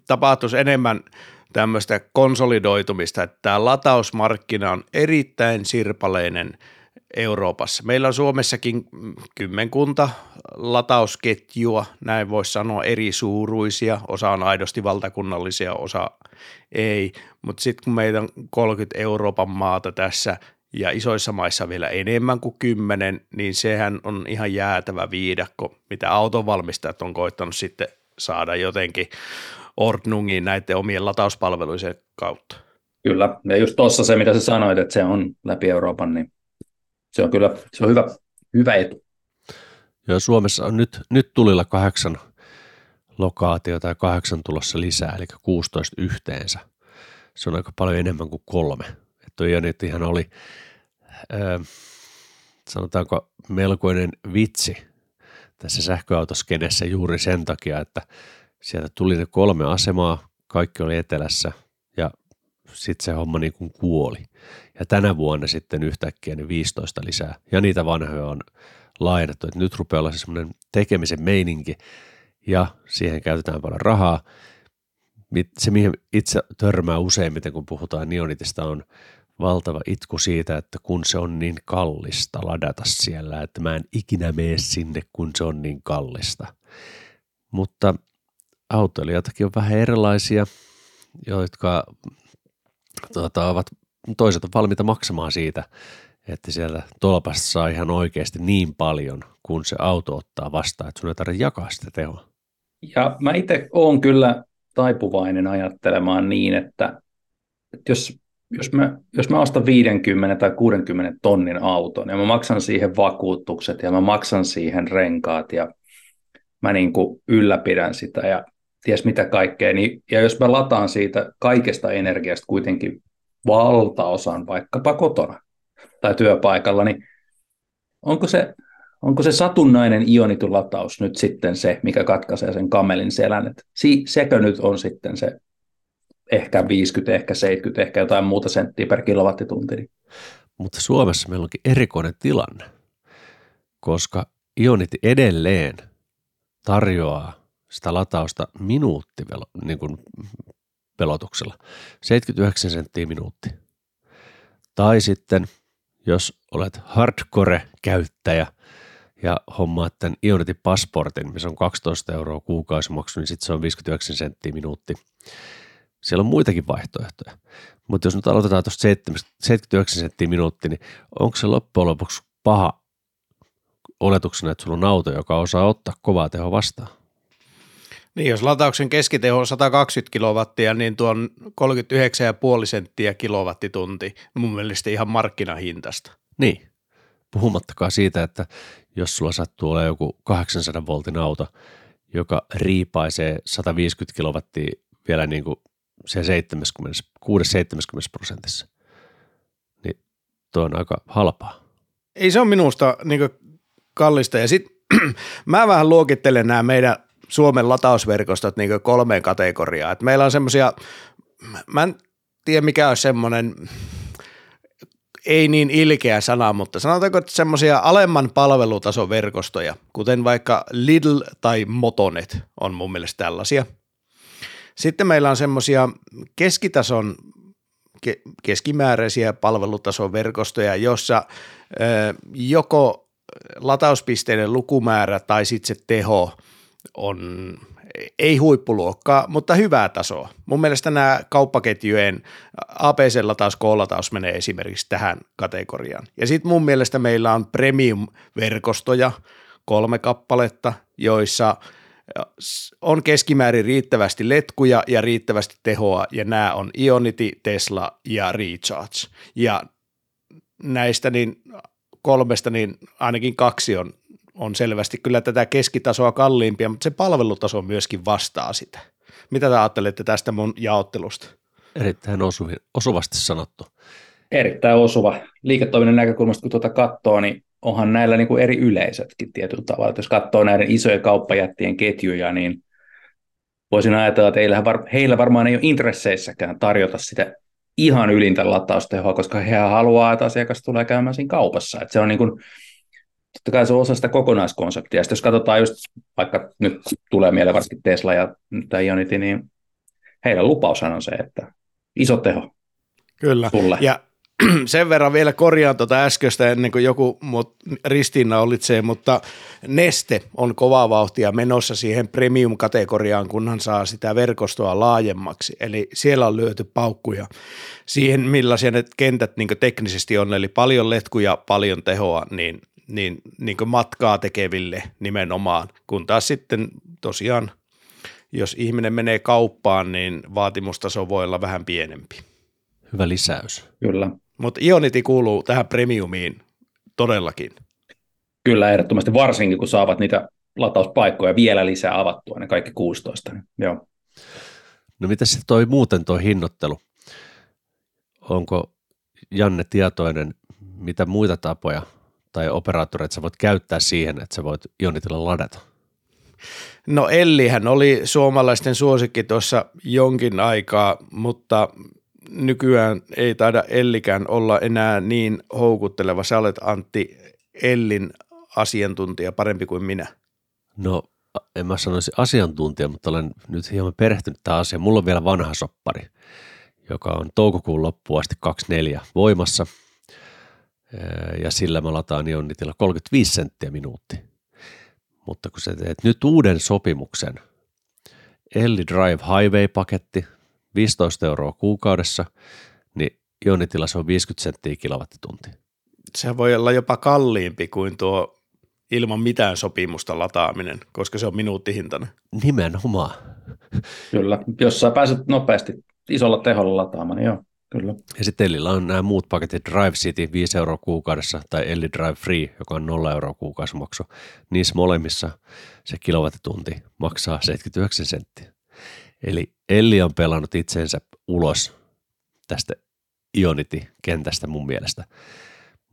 tapahtuisi enemmän tämmöistä konsolidoitumista, että tämä latausmarkkina on erittäin sirpaleinen Euroopassa. Meillä on Suomessakin kymmenkunta latausketjua, näin voisi sanoa, eri suuruisia, osa on aidosti valtakunnallisia, osa ei, mutta sitten kun meitä on kolmekymmentä Euroopan maata tässä ja isoissa maissa vielä enemmän kuin kymmenen, niin sehän on ihan jäätävä viidakko, mitä autonvalmistajat on koittanut sitten saada jotenkin ordnungiin näiden omien latauspalveluiden kautta. Kyllä, ja just tuossa se, mitä sä sanoit, että se on läpi Euroopan, niin se on kyllä se on hyvä, hyvä etu. Ja Suomessa on nyt, nyt tulilla kahdeksan lokaatiota ja kahdeksan tulossa lisää, eli kuusitoista yhteensä. Se on aika paljon enemmän kuin kolme. Tuo Ionityhän oli, äh, sanotaanko, melkoinen vitsi tässä sähköautoskenessä juuri sen takia, että sieltä tuli ne kolme asemaa, kaikki oli etelässä ja sitten se homma niin kuin kuoli. Ja tänä vuonna sitten yhtäkkiä ne viisitoista lisää ja niitä vanhoja on lainattu. Et nyt rupeaa olla semmoinen tekemisen meininki ja siihen käytetään paljon rahaa. Se, mihin itse törmää useimmiten, kun puhutaan Ionitista, on valtava itku siitä, että kun se on niin kallista ladata siellä, että mä en ikinä mene sinne, kun se on niin kallista. Mutta autoilijoitakin on vähän erilaisia, jotka tuota, ovat toiset on valmiita maksamaan siitä, että siellä tolpasta saa ihan oikeasti niin paljon, kun se auto ottaa vastaan, että sun ei tarvitse jakaa sitä tehoa. Ja mä itse oon kyllä taipuvainen ajattelemaan niin, että, että jos, jos, mä, jos mä ostan viisikymmentä tai kuusikymmentä tonnin auton ja mä maksan siihen vakuutukset ja mä maksan siihen renkaat ja mä niin kuin ylläpidän sitä ja ties mitä kaikkea, niin, ja jos mä lataan siitä kaikesta energiasta kuitenkin valtaosan vaikkapa kotona tai työpaikalla, niin onko se, onko se satunnainen ionitulataus nyt sitten se, mikä katkaisee sen kamelin selän? Et sekö nyt on sitten se ehkä viisikymmentä, ehkä seitsemänkymmentä, ehkä jotain muuta senttiä per kilowattitunti? Mutta Suomessa meillä onkin erikoinen tilanne, koska Ionity edelleen tarjoaa sitä latausta minuuttipelotuksella, niin kuin pelotuksella, seitsemänkymmentäyhdeksän senttiä minuutti. Tai sitten, jos olet hardcore-käyttäjä, ja hommaat tämän Ionity-passportin, missä on kaksitoista euroa kuukausimaksu, niin sitten se on viisikymmentäyhdeksän senttiä minuutti. Siellä on muitakin vaihtoehtoja. Mutta jos nyt aloitetaan tuosta seitsemänkymmentäyhdeksän senttiä minuutti, niin onko se loppujen lopuksi paha oletuksena, että sulla on auto, joka osaa ottaa kovaa tehoa vastaan? Niin, jos latauksen keskiteho on sata kaksikymmentä kilowattia, niin tuo on kolmekymmentäyhdeksän pilkku viisi senttiä kilowattitunti. Mun mielestä ihan markkinahintaista. Niin. Puhumattakaan siitä, että jos sulla sattuu olemaan joku kahdeksansadan voltin auto, joka riipaisee sataviisikymmentä kilowattia vielä niin kuin se kuusikymmentä seitsemänkymmentä prosentissa, niin tuo on aika halpaa. Ei se ole minusta niin kuin kallista. Ja sitten mä vähän luokittelen nämä meidän Suomen latausverkostot niin kuin kolmeen kategoriaan. Et meillä on semmoisia, mä en tiedä mikä on semmoinen, ei niin ilkeä sana, mutta sanotaanko, että semmoisia alemman palvelutason verkostoja, kuten vaikka Lidl tai Motonet on mun mielestä tällaisia. Sitten meillä on semmoisia keskitason, ke, keskimääräisiä palvelutason verkostoja, jossa ö, joko latauspisteiden lukumäärä tai sitten se teho on ei huippuluokkaa, mutta hyvää tasoa. Mun mielestä nämä kauppaketjujen A P C-lataus, K-lataus menee esimerkiksi tähän kategoriaan. Ja sitten mun mielestä meillä on premium-verkostoja, kolme kappaletta, joissa on keskimäärin riittävästi letkuja ja riittävästi tehoa, ja nämä on Ionity, Tesla ja Recharge. Ja näistä niin kolmesta niin ainakin kaksi on on selvästi kyllä tätä keskitasoa kalliimpia, mutta se palvelutaso myöskin vastaa sitä. Mitä te ajattelette tästä mun jaottelusta? Erittäin osuvi, osuvasti sanottu. Erittäin osuva. Liiketoiminnan näkökulmasta, kun tuota katsoo, niin onhan näillä niin kuin eri yleisetkin tietyllä tavalla. Että jos katsoo näiden isojen kauppajättien ketjuja, niin voisin ajatella, että heillä varmaan ei ole intresseissäkään tarjota sitä ihan ylintä lataustehoa, koska he haluaa, että asiakas tulee käymään siinä kaupassa. Että se on niin kuin, totta kai se on osa sitä kokonaiskonseptia. Sitten jos katsotaan just, vaikka nyt tulee mieleen varsinkin Tesla ja tämä Ionity, niin heidän lupaushan on se, että iso teho. Kyllä. Sulle. Ja sen verran vielä korjaan tuota äskeistä ennen kuin joku ristiinnaulitsee, mutta Neste on kovaa vauhtia menossa siihen premium-kategoriaan, kunhan saa sitä verkostoa laajemmaksi. Eli siellä on lyöty paukkuja siihen, millaisia ne kentät niin teknisesti on, eli paljon letkuja, paljon tehoa, niin, niin, niin matkaa tekeville nimenomaan, kun taas sitten tosiaan, jos ihminen menee kauppaan, niin vaatimustaso voi olla vähän pienempi. Hyvä lisäys. Kyllä. Mutta Ionity kuuluu tähän premiumiin todellakin. Kyllä, ehdottomasti, varsinkin kun saavat niitä latauspaikkoja vielä lisää avattua, ne kaikki kuusitoista. Niin. Joo. No mitä sitten toi muuten tuo hinnoittelu? Onko Janne tietoinen, mitä muita tapoja tai operaattoreita sä voit käyttää siihen, että sä voit Ionitylla ladata? No Ellihän oli suomalaisten suosikki tuossa jonkin aikaa, mutta nykyään ei taida Ellikään olla enää niin houkutteleva. Sä olet, Antti, Ellin asiantuntija parempi kuin minä. No en mä sanoisi asiantuntija, mutta olen nyt hieman perehtynyt tähän asiaan. Mulla on vielä vanha soppari, joka on toukokuun loppuun asti kaksikymmentäneljä voimassa ja sillä mä lataan Ionitilla kolmekymmentäviisi senttiä minuutti. Mutta kun sä teet nyt uuden sopimuksen, Elli Drive Highway-paketti, viisitoista euroa kuukaudessa, niin Ionitilla se on viisikymmentä senttiä kilowattitunti. Se voi olla jopa kalliimpi kuin tuo ilman mitään sopimusta lataaminen, koska se on minuuttihintainen. Nimenomaan. Kyllä, jos sä pääset nopeasti isolla teholla lataamaan, niin joo, kyllä. Ja sitten Ellillä on nämä muut paketit, Drive City viisi euroa kuukaudessa tai Elli Drive Free, joka on nolla euroa kuukausimaksu. Niissä molemmissa se kilowattitunti maksaa seitsemänkymmentäyhdeksän senttiä. Eli Elli on pelannut itsensä ulos tästä Ionity-kentästä mun mielestä.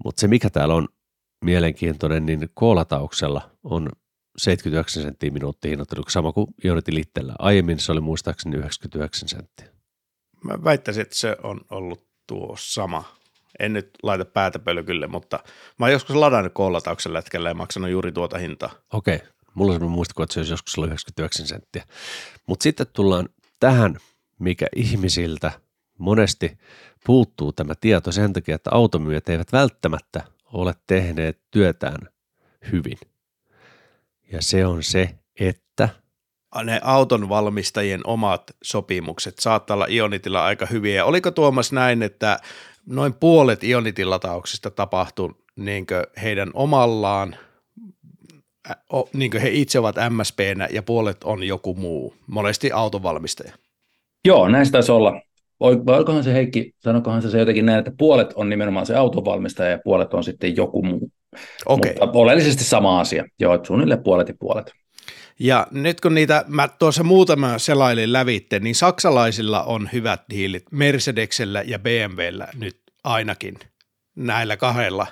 Mutta se, mikä täällä on mielenkiintoinen, niin K-latauksella on seitsemänkymmentäyhdeksän senttiä minuuttia hinnoittelu, sama kuin Ionity Littellä. Aiemmin se oli muistaakseni yhdeksänkymmentäyhdeksän senttiä. Mä väittäisin, että se on ollut tuo sama. En nyt laita päätä pölkylle, mutta mä oon joskus ladannut K-latauksen lätkällä ja maksanut juuri tuota hintaa. Okei. Okay. Mulla on muistikuva, että se olisi joskus ollut yhdeksänkymmentäyhdeksän senttiä. Mutta sitten tullaan tähän, mikä ihmisiltä monesti puuttuu tämä tieto sen takia, että automyyjät eivät välttämättä ole tehneet työtään hyvin. Ja se on se, että ne auton valmistajien omat sopimukset saattaa olla Ionitilla aika hyviä. Oliko, Tuomas, näin, että noin puolet Ionitin latauksista tapahtui niinkö heidän omallaan, O, niin kuin he itse ovat M S P:nä ja puolet on joku muu, monesti autonvalmistaja. Joo, näin se taisi olla. Olikohan se, Heikki, sanokohan se jotenkin näin, että puolet on nimenomaan se autonvalmistaja ja puolet on sitten joku muu. Okay. Mutta oleellisesti sama asia. Joo, että suunnilleen puolet ja puolet. Ja nyt kun niitä, mä tuossa muutama selailin lävitte, niin saksalaisilla on hyvät diilit Mercedesellä ja B M W:llä nyt ainakin näillä kahdella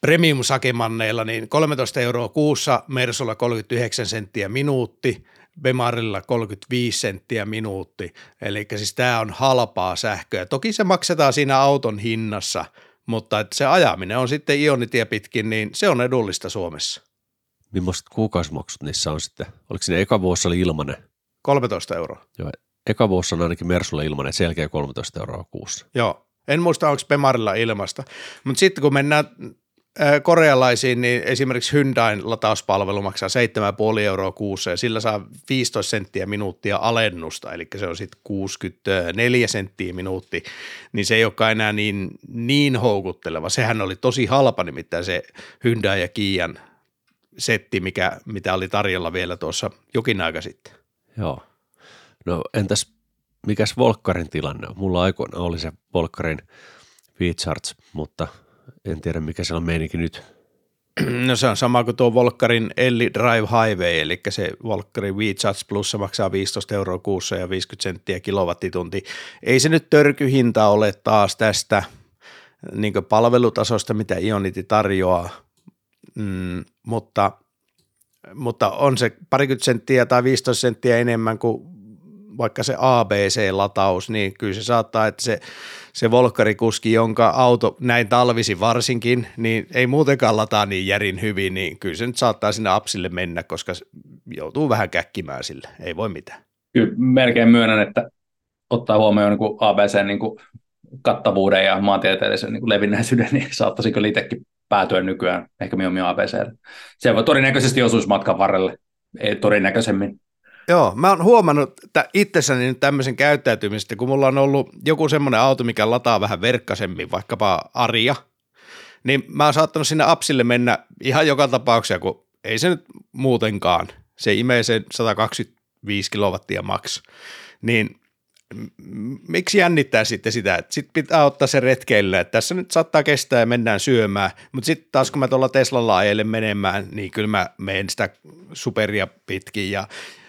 premium-sakemanneilla, niin kolmetoista euroa kuussa, Mersulla kolmekymmentäyhdeksän senttiä minuutti, Bemarilla kolmekymmentäviisi senttiä minuutti, eli siis tämä on halpaa sähköä. Toki se maksetaan siinä auton hinnassa, mutta että se ajaminen on sitten Ionitia pitkin, niin se on edullista Suomessa. Millaiset kuukausimaksut niissä on sitten? Oliko siinä eka vuosi oli ilmanen? kolmetoista euroa. Joo, eka vuosi on ainakin Mersulla ilmanen, sen jälkeen kolmetoista euroa kuussa. Joo, en muista onko Bemarilla ilmasta, mutta sitten kun mennään korealaisiin, niin esimerkiksi Hyundain latauspalvelu maksaa seitsemän pilkku viisi euroa kuussa ja sillä saa viisitoista senttiä minuuttia alennusta, eli se on sitten kuusikymmentäneljä senttiä minuutti, niin se ei olekaan enää niin, niin houkutteleva. Sehän oli tosi halpa nimittäin se Hyundai ja Kian setti, mikä, mitä oli tarjolla vielä tuossa jokin aika sitten. Joo. No entäs mikäs Volkkarin tilanne on? Mulla aikoina oli se Volkkarin Recharge, mutta en tiedä, mikä se on meininki nyt. No se on sama kuin tuo Volkkarin Elli Drive Highway, eli se Volkkarin WeCharge Plus maksaa viisitoista euroa kuussa ja viisikymmentä senttiä kilowattitunti. Ei se nyt törkyhinta ole taas tästä niin kuin palvelutasosta, mitä Ionity tarjoaa, mm, mutta, mutta on se parikymmentä senttiä tai viisitoista senttiä enemmän kuin vaikka se A B C-lataus, niin kyllä se saattaa, että se, se volkkarikuski, jonka auto näin talvisi varsinkin, niin ei muutenkaan lataa niin järin hyvin, niin kyllä se nyt saattaa sinne apsille mennä, koska joutuu vähän käkkimään sille, ei voi mitään. Kyllä melkein myönnän, että ottaa huomioon niin kuin A B C:n niin kuin kattavuuden ja maantieteellisen niin kuin levinnäisyyden, niin saattaisi kyllä itsekin päätyä nykyään, ehkä mieluummin A B C:lle. Se voi todennäköisesti osuisi matkan varrelle, ei todennäköisemmin. Joo, mä oon huomannut itsessäni nyt tämmöisen käyttäytymistä, kun mulla on ollut joku semmoinen auto, mikä lataa vähän verkkasemmin, vaikkapa Aria, niin mä oon saattanut sinne apsille mennä ihan joka tapauksessa, kun ei se nyt muutenkaan, se imee sen sata kaksikymmentäviisi kilowattia maks, niin miksi jännittää sitten sitä, että sitten pitää ottaa se retkeillä, että tässä nyt saattaa kestää ja mennään syömään, mutta sitten taas kun mä tuolla Teslalla ajelen menemään, niin kyllä mä menen sitä superia pitkin ja,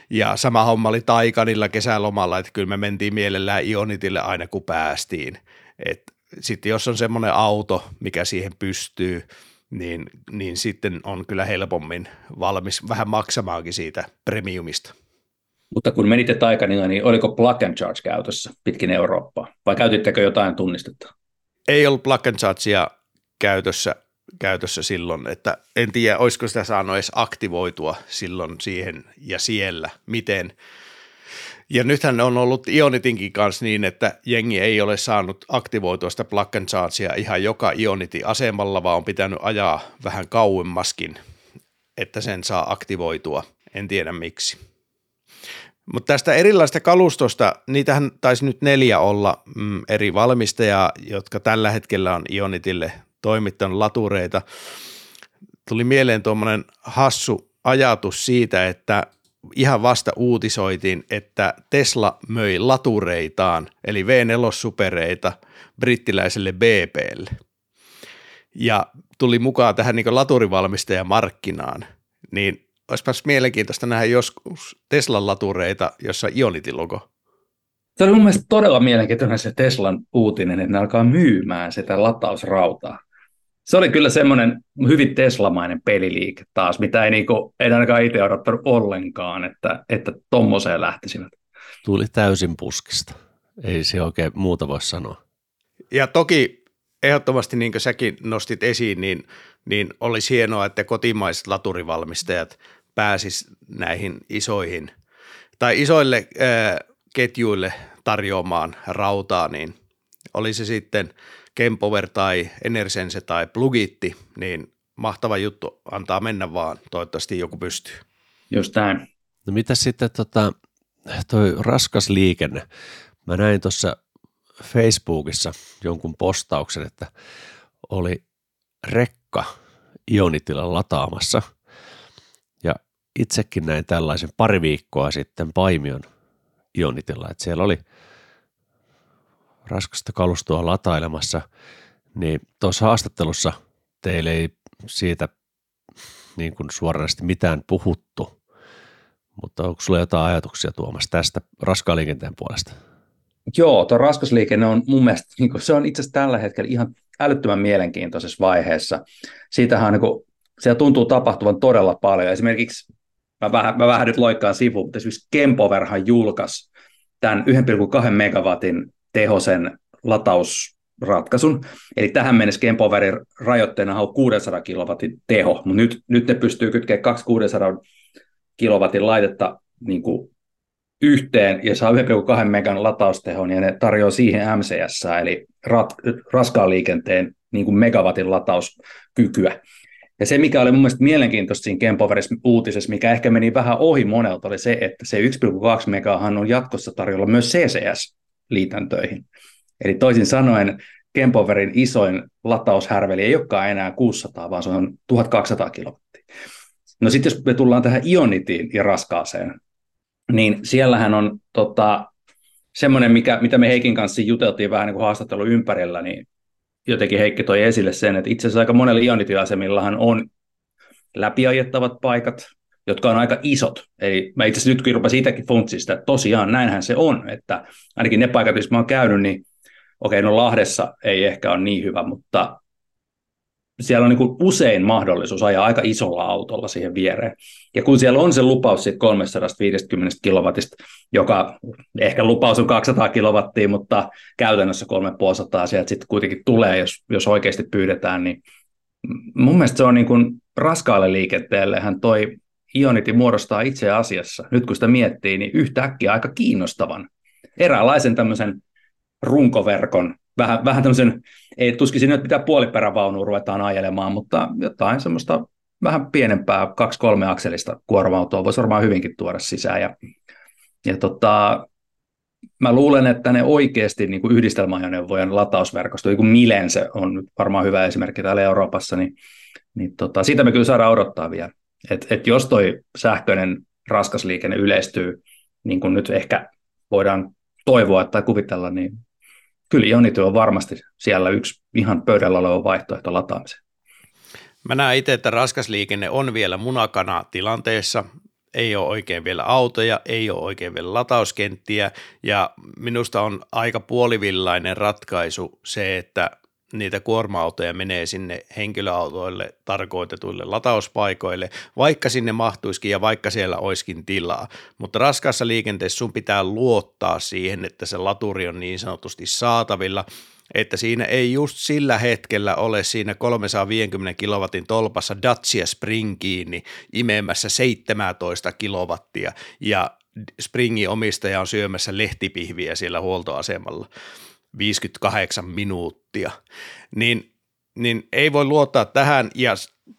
ja sama homma oli Taycanilla kesälomalla, että kyllä me mentiin mielellään Ionitylle aina kun päästiin, että sitten jos on semmoinen auto, mikä siihen pystyy, niin, niin sitten on kyllä helpommin valmis vähän maksamaankin siitä premiumista. Mutta kun menitte Taycanilla, niin oliko plug and charge käytössä pitkin Eurooppaa, vai käytittekö jotain tunnistetta? Ei ollut plug and chargea käytössä, käytössä silloin, että en tiedä, olisiko sitä saanut edes aktivoitua silloin siihen ja siellä, miten. Ja nythän on ollut Ionitinkin kanssa niin, että jengi ei ole saanut aktivoitua sitä plug and chargea ihan joka Ionity-asemalla, vaan on pitänyt ajaa vähän kauemmaskin, että sen saa aktivoitua, en tiedä miksi. Mutta tästä erilaista kalustosta, niitähän taisi nyt neljä olla mm, eri valmistajaa, jotka tällä hetkellä on Ionitylle toimittanut latureita. Tuli mieleen tuommoinen hassu ajatus siitä, että ihan vasta uutisoitiin, että Tesla möi latureitaan, eli V neljä-supereita brittiläiselle B P:lle. Ja tuli mukaan tähän niin kuin laturivalmistajamarkkinaan, niin olisipas mielenkiintoista nähdä joskus Teslan latureita, jossa Ionity-logo. Se oli mun mielestä todella mielenkiintoinen se Teslan uutinen, että ne alkaa myymään sitä latausrautaa. Se oli kyllä semmoinen hyvin teslamainen peliliike taas, mitä ei, niinku, ei ainakaan itse odottanut ollenkaan, että, että tommoseen lähtisivät. Tuli täysin puskista. Ei se oikein muuta voi sanoa. Ja toki ehdottomasti, niin kuin säkin nostit esiin, niin, niin olisi hienoa, että kotimaiset laturivalmistajat pääsis näihin isoihin tai isoille ää, ketjuille tarjoamaan rautaa, niin oli se sitten Kempower tai Enersense tai Plugitti, niin mahtava juttu, antaa mennä vaan, toivottavasti joku pystyy. Just näin. No mitäs sitten tota, toi raskas liikenne? Mä näin tuossa Facebookissa jonkun postauksen, että oli rekka Ionityllä lataamassa ja itsekin näin tällaisen pari viikkoa sitten Paimion Ionityllä, että siellä oli raskasta kalustoa latailemassa, niin tuossa haastattelussa teille ei siitä niin kuin suoranaisesti mitään puhuttu, mutta onko sulla jotain ajatuksia, Tuomas, tästä raskaan liikenteen puolesta? Joo, tuo raskasliikenne on mun mielestä, niin se on itse asiassa tällä hetkellä ihan älyttömän mielenkiintoisessa vaiheessa. Siitähän niin kun, se tuntuu tapahtuvan todella paljon. Esimerkiksi, mä vähän, mä vähän nyt loikkaan sivuun, mutta esimerkiksi Kempoverhan julkaisi tämän yksi pilkku kaksi megawatin tehosen latausratkaisun. Eli tähän mennessä Kempoverin rajoitteena on kuusisataa kilowatin teho, mutta nyt, nyt ne pystyy kytkemään kaksi kuusisataa kilowatin laitetta niin kuin yhteen ja saa yksi pilkku kaksi megan lataustehon ja ne tarjoaa siihen M C S, eli rat, raskaan liikenteen niin kuin megawatin latauskykyä. Ja se, mikä oli mun mielestä mielenkiintoista siinä Kempoverissa uutisessa, mikä ehkä meni vähän ohi monelta, oli se, että se yksi pilkku kaksi megahan on jatkossa tarjolla myös C C S-liitäntöihin. Eli toisin sanoen Kempoverin isoin lataushärveli ei olekaan enää kuusisataa, vaan se on tuhatkaksisataa kilowattia. No sitten jos me tullaan tähän Ionitiin ja raskaaseen, niin siellähän on tota, semmoinen, mikä, mitä me Heikin kanssa juteltiin vähän niin kuin haastattelun ympärillä, niin jotenkin Heikki toi esille sen, että itse asiassa aika monella Ionity-asemillahan on läpiajettavat paikat, jotka on aika isot. Eli mä itse asiassa nyt rupesin itsekin funtsiin sitä, että tosiaan näinhän se on, että ainakin ne paikat, missä mä oon käynyt, niin okei, okay, no Lahdessa ei ehkä ole niin hyvä, mutta siellä on niin kuin usein mahdollisuus ajaa aika isolla autolla siihen viereen. Ja kun siellä on se lupaus siitä kolmesataaviisikymmentä kilowattista, joka ehkä lupaus on kaksisataa kilowattia, mutta käytännössä kolmesataa sieltä sitten kuitenkin tulee, jos, jos oikeasti pyydetään, niin mun mielestä se on niin kuin raskaalle liikenteellehän toi Ionity muodostaa itse asiassa, nyt kun sitä miettii, niin yhtäkkiä aika kiinnostavan, eräänlaisen tämmöisen runkoverkon, vähän, vähän tämmöisen, ei tuskin siinä nyt pitää puoliperävaunua ruvetaan ajelemaan, mutta jotain semmoista vähän pienempää, kaksi-kolme akselista kuorma-autoa voisi varmaan hyvinkin tuoda sisään. Ja, ja tota, mä luulen, että ne oikeasti niin kuin yhdistelmäajoneuvojen latausverkosto, joku Milen se on varmaan hyvä esimerkki täällä Euroopassa, niin, niin tota, siitä me kyllä saadaan odottaa vielä. Että et jos toi sähköinen raskas liikenne yleistyy, niin kuin nyt ehkä voidaan toivoa tai kuvitella, niin kyllä Ionity on varmasti siellä yksi ihan pöydällä oleva vaihtoehto lataamiseen. Mä näen itse, että raskas liikenne on vielä munakana tilanteessa. Ei ole oikein vielä autoja, ei ole oikein vielä latauskenttiä ja minusta on aika puolivillainen ratkaisu se, että niitä kuorma-autoja menee sinne henkilöautoille tarkoitetuille latauspaikoille, vaikka sinne mahtuisikin ja vaikka siellä olisikin tilaa. Mutta raskaassa liikenteessä sun pitää luottaa siihen, että se laturi on niin sanotusti saatavilla, että siinä ei just sillä hetkellä ole siinä kolmesataaviisikymmentä kilowatin tolpassa Dacia Spring kiinni imemässä seitsemäntoista kilowattia ja Springin omistaja on syömässä lehtipihviä siellä huoltoasemalla viisikymmentäkahdeksan minuuttia, niin, niin ei voi luottaa tähän ja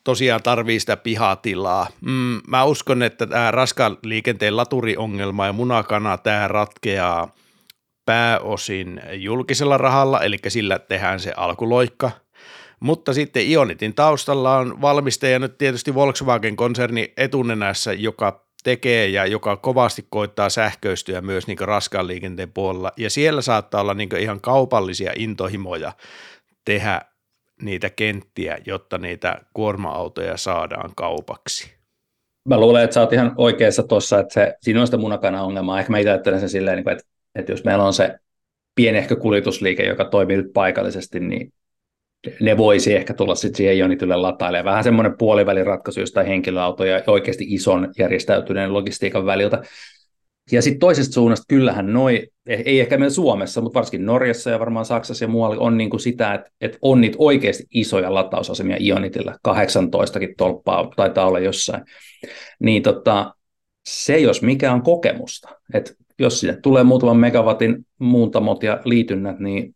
tosiaan tarvii sitä pihatilaa. Mm, mä uskon, että tämä raskaan liikenteen laturiongelma ja munakana tämä ratkeaa pääosin julkisella rahalla, eli sillä tehdään se alkuloikka, mutta sitten Ionitin taustalla on valmistaja nyt tietysti Volkswagen-konserni etunenässä, joka tekee ja joka kovasti koittaa sähköistyä myös niin kuin raskaan liikenteen puolella ja siellä saattaa olla niin kuin ihan kaupallisia intohimoja tehdä niitä kenttiä, jotta niitä kuorma-autoja saadaan kaupaksi. Mä luulen, että sä oot ihan oikeassa tuossa, että se, siinä on sitä munakana ongelmaa. Ehkä mä itse ajattelen sen silleen, että, että jos meillä on se pienehkö kuljetusliike, joka toimii nyt paikallisesti, niin ne voisi ehkä tulla sitten siihen Ionitylle latailemaan. Vähän semmoinen puoliväliratkaisu jostain henkilöautoja oikeasti ison järjestäytyneen logistiikan väliltä. Ja sitten toisesta suunnasta kyllähän noi, ei ehkä meillä Suomessa, mutta varsinkin Norjassa ja varmaan Saksassa ja muualla on niinku sitä, että et on niitä oikeasti isoja latausasemia Ionityllä. kahdeksantoistakin tolppaa taitaa olla jossain. Niin tota, se jos mikä on kokemusta. Et jos sinne tulee muutaman megawatin muuntamot ja liitynnät, niin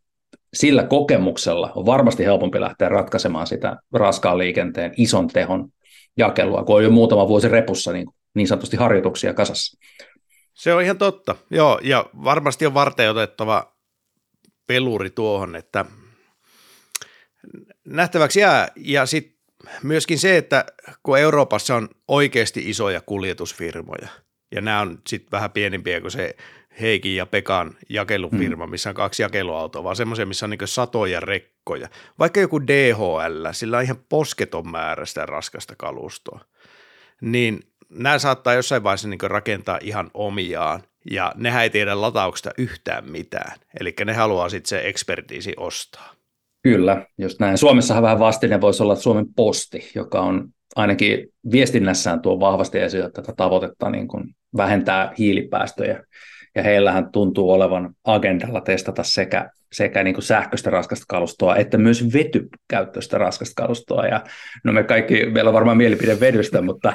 sillä kokemuksella on varmasti helpompi lähteä ratkaisemaan sitä raskaan liikenteen ison tehon jakelua, kun on jo muutama vuosi repussa niin, niin sanotusti harjoituksia kasassa. Se on ihan totta, joo, ja varmasti on varteenotettava peluri tuohon, että nähtäväksi jää, ja sitten myöskin se, että kun Euroopassa on oikeasti isoja kuljetusfirmoja, ja nämä on sitten vähän pienempiä kuin se Heikin ja Pekan jakelufirma, missä on kaksi jakeluautoa, vaan semmoisia, missä on niin kuin satoja rekkoja. Vaikka joku D H L, sillä on ihan posketon määrä sitä raskasta kalustoa, niin nämä saattaa jossain vaiheessa niin kuin rakentaa ihan omiaan, ja nehän ei tiedä latauksesta yhtään mitään, eli ne haluaa sitten se ekspertiisi ostaa. Kyllä, just näin. Suomessahan vähän vastine voisi olla Suomen Posti, joka on ainakin viestinnässään tuo vahvasti esille tätä tavoitetta niin kuin vähentää hiilipäästöjä. Ja heillähän tuntuu olevan agendalla testata sekä, sekä niin kuin sähköistä raskasta kalustoa, että myös vetykäyttöistä raskasta kalustoa. Ja no me kaikki, meillä on varmaan mielipide vedystä, mutta,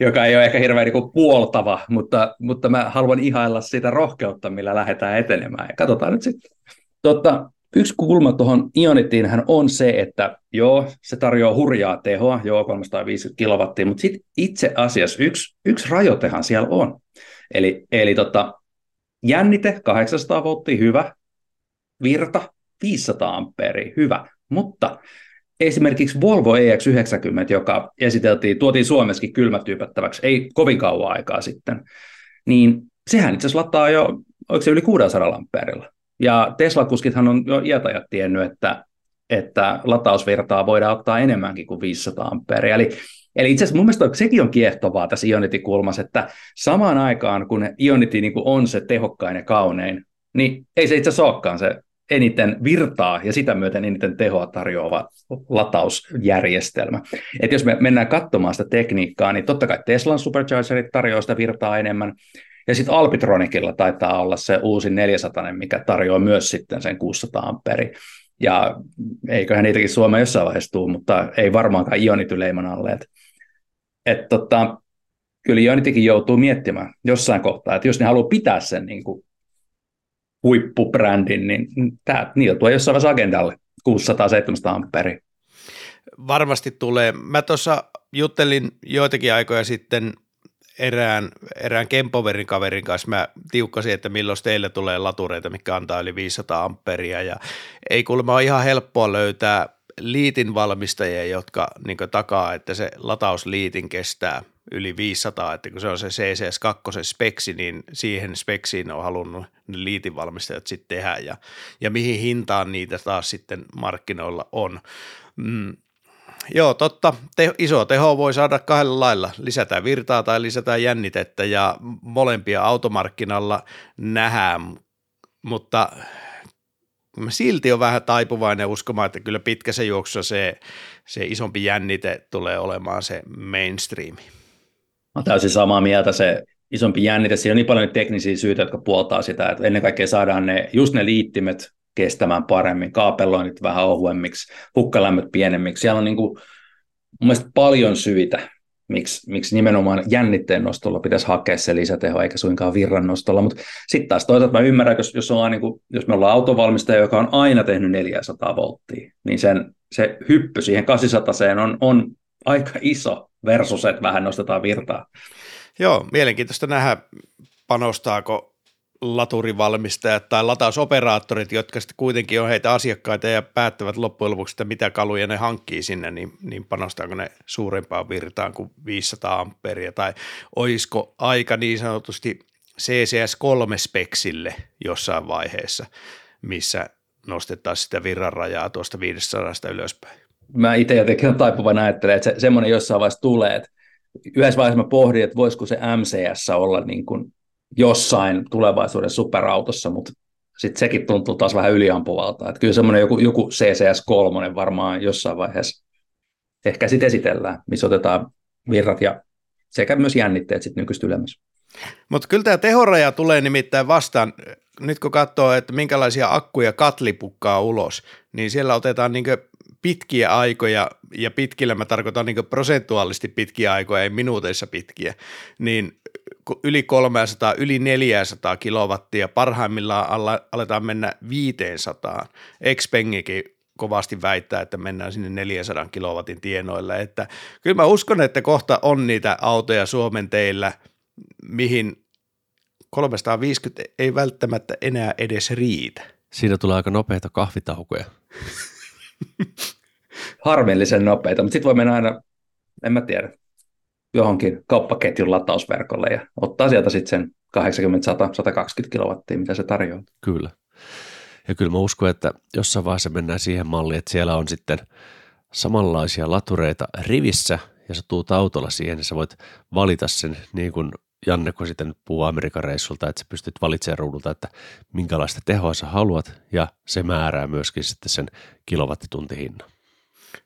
joka ei ole ehkä hirveän niin kuin puoltava, mutta, mutta mä haluan ihailla sitä rohkeutta, millä lähdetään etenemään. Ja katsotaan nyt sitten. Totta, yksi kulma tuohon Ionityynhän on se, että joo, se tarjoaa hurjaa tehoa, joo, kolmesataaviisikymmentä kilowattia, mutta sitten itse asiassa yksi, yksi rajoitehan siellä on. Eli, eli tota, jännite kahdeksansataa volttia, hyvä, virta viisisataa ampeeria, hyvä, mutta esimerkiksi Volvo E X yhdeksänkymmentä, joka esiteltiin, tuotiin Suomessakin kylmätyypättäväksi, ei kovin kauan aikaa sitten, niin sehän itse asiassa lataa jo, oliko se yli kuusisataa ampeerilla. Ja Tesla-kuskithan on jo iät ajat tiennyt, että, että latausvirtaa voidaan ottaa enemmänkin kuin viisisataa ampeeria, eli Eli itse asiassa mun mielestä sekin on kiehtovaa tässä Ionity-kulmassa, että samaan aikaan kun Ionity niin kuin on se tehokkain ja kaunein, niin ei se itse asiassa olekaan se eniten virtaa ja sitä myöten eniten tehoa tarjoava latausjärjestelmä. Et jos me mennään katsomaan sitä tekniikkaa, niin totta kai Teslan superchargerit tarjoaa sitä virtaa enemmän, ja sitten Alpitronikilla taitaa olla se uusi neljäsataa, mikä tarjoaa myös sitten sen kuusisataa amperia. Ja eiköhän niitäkin Suomeen jossain vaiheessa tule, mutta ei varmaankaan Ionity leiman alle. Et, et tota, kyllä Ionitykin joutuu miettimään jossain kohtaa, että jos ne haluaa pitää sen niin kuin huippubrändin, niin tämä tulee jossain vaiheessa agendalle kuusisataa seitsemänsataa amperia. Varmasti tulee. Mä tuossa juttelin joitakin aikoja sitten erään, erään Kempowerin kaverin kanssa. Mä tiukkasin, että milloin teille tulee latureita, mikä antaa yli viisisataa amperia. Ja ei kuulemma ole ihan helppoa löytää liitin valmistajia, jotka niin kuin takaa, että se latausliitin kestää yli viisisataa, että kun se on se C C S kaksi-speksi, niin siihen speksiin on halunnut ne liitinvalmistajat sitten tehdä ja, ja mihin hintaan niitä taas sitten markkinoilla on. Mm. Joo, totta. Te, iso teho voi saada kahdella lailla. Lisätään virtaa tai lisätään jännitettä ja molempia automarkkinalla nähdään, mutta silti on vähän taipuvainen uskomaan, että kyllä pitkässä juoksussa se, se isompi jännite tulee olemaan se mainstreami. Mä oon täysin samaa mieltä, se isompi jännite, siinä on niin paljon teknisiä syitä, jotka puoltaa sitä, että ennen kaikkea saadaan ne, just ne liittimet kestämään paremmin, kaapeloinnit vähän ohuemmiksi, hukkalämmöt pienemmiksi, siellä on niin kuin, mun mielestä paljon syitä, miksi, miksi nimenomaan jännitteen nostolla pitäisi hakea se lisäteho, eikä suinkaan virran nostolla, mutta sitten taas toisaalta mä ymmärrän, jos, jos, on niin kuin, jos me ollaan autovalmistaja, joka on aina tehnyt neljäsataa volttia, niin sen, se hyppy siihen kahdeksansataan on, on aika iso, versus, että vähän nostetaan virtaa. Joo, mielenkiintoista nähdä, panostaako laturivalmistajat tai latausoperaattorit, jotka sitten kuitenkin on heitä asiakkaita ja päättävät loppujen lopuksi, että mitä kaluja ne hankkii sinne, niin, niin panostaako ne suurempaan virtaan kuin viisisataa amperia, tai olisiko aika niin sanotusti C C S kolme-speksille jossain vaiheessa, missä nostettaisiin sitä virran rajaa tuosta viisisataa ylöspäin. Mä itse jotenkin on taipuva ajattelemaan, että se, semmoinen jossain vaiheessa tulee, että yhdessä vaiheessa mä pohdin, että voisiko se M C S olla niin kuin jossain tulevaisuuden superautossa, mutta sitten sekin tuntuu taas vähän yliampuvalta, että kyllä semmoinen joku, joku C C S kolme varmaan jossain vaiheessa ehkä sitten esitellään, missä otetaan virrat ja sekä myös jännitteet sitten nykyistä ylemmässä. Mutta kyllä tämä tehoraja tulee nimittäin vastaan. Nyt kun katsoo, että minkälaisia akkuja katli pukkaa ulos, niin siellä otetaan niinkö pitkiä aikoja, ja pitkillä mä tarkoitan niin prosentuaalisesti pitkiä aikoja, ei minuuteissa pitkiä, niin yli kolmesataa, yli neljäsataa kilowattia, parhaimmillaan alla, aletaan mennä viisisataa. Xpengikin kovasti väittää, että mennään sinne neljänsadan kilowatin tienoille, että kyllä mä uskon, että kohta on niitä autoja Suomen teillä, mihin kolmesataaviisikymmentä ei välttämättä enää edes riitä. Siitä tulee aika nopeita kahvitaukoja. Harmillisen nopeita, mutta sitten voi mennä aina, en mä tiedä, johonkin kauppaketjun latausverkolle ja ottaa sieltä sitten sen kahdeksankymmentä, sata, satakaksikymmentä kilowattia, mitä se tarjoaa. Kyllä. Ja kyllä mä uskon, että jossain vaiheessa mennään siihen malliin, että siellä on sitten samanlaisia latureita rivissä ja sä tuut autolla siihen, niin sä voit valita sen niin kuin Janne, kun sitten nyt puhuu Amerikan reissulta, että sä pystyt valitsemaan ruudulta, että minkälaista tehoa sä haluat, ja se määrää myöskin sitten sen kilowattituntihinnan.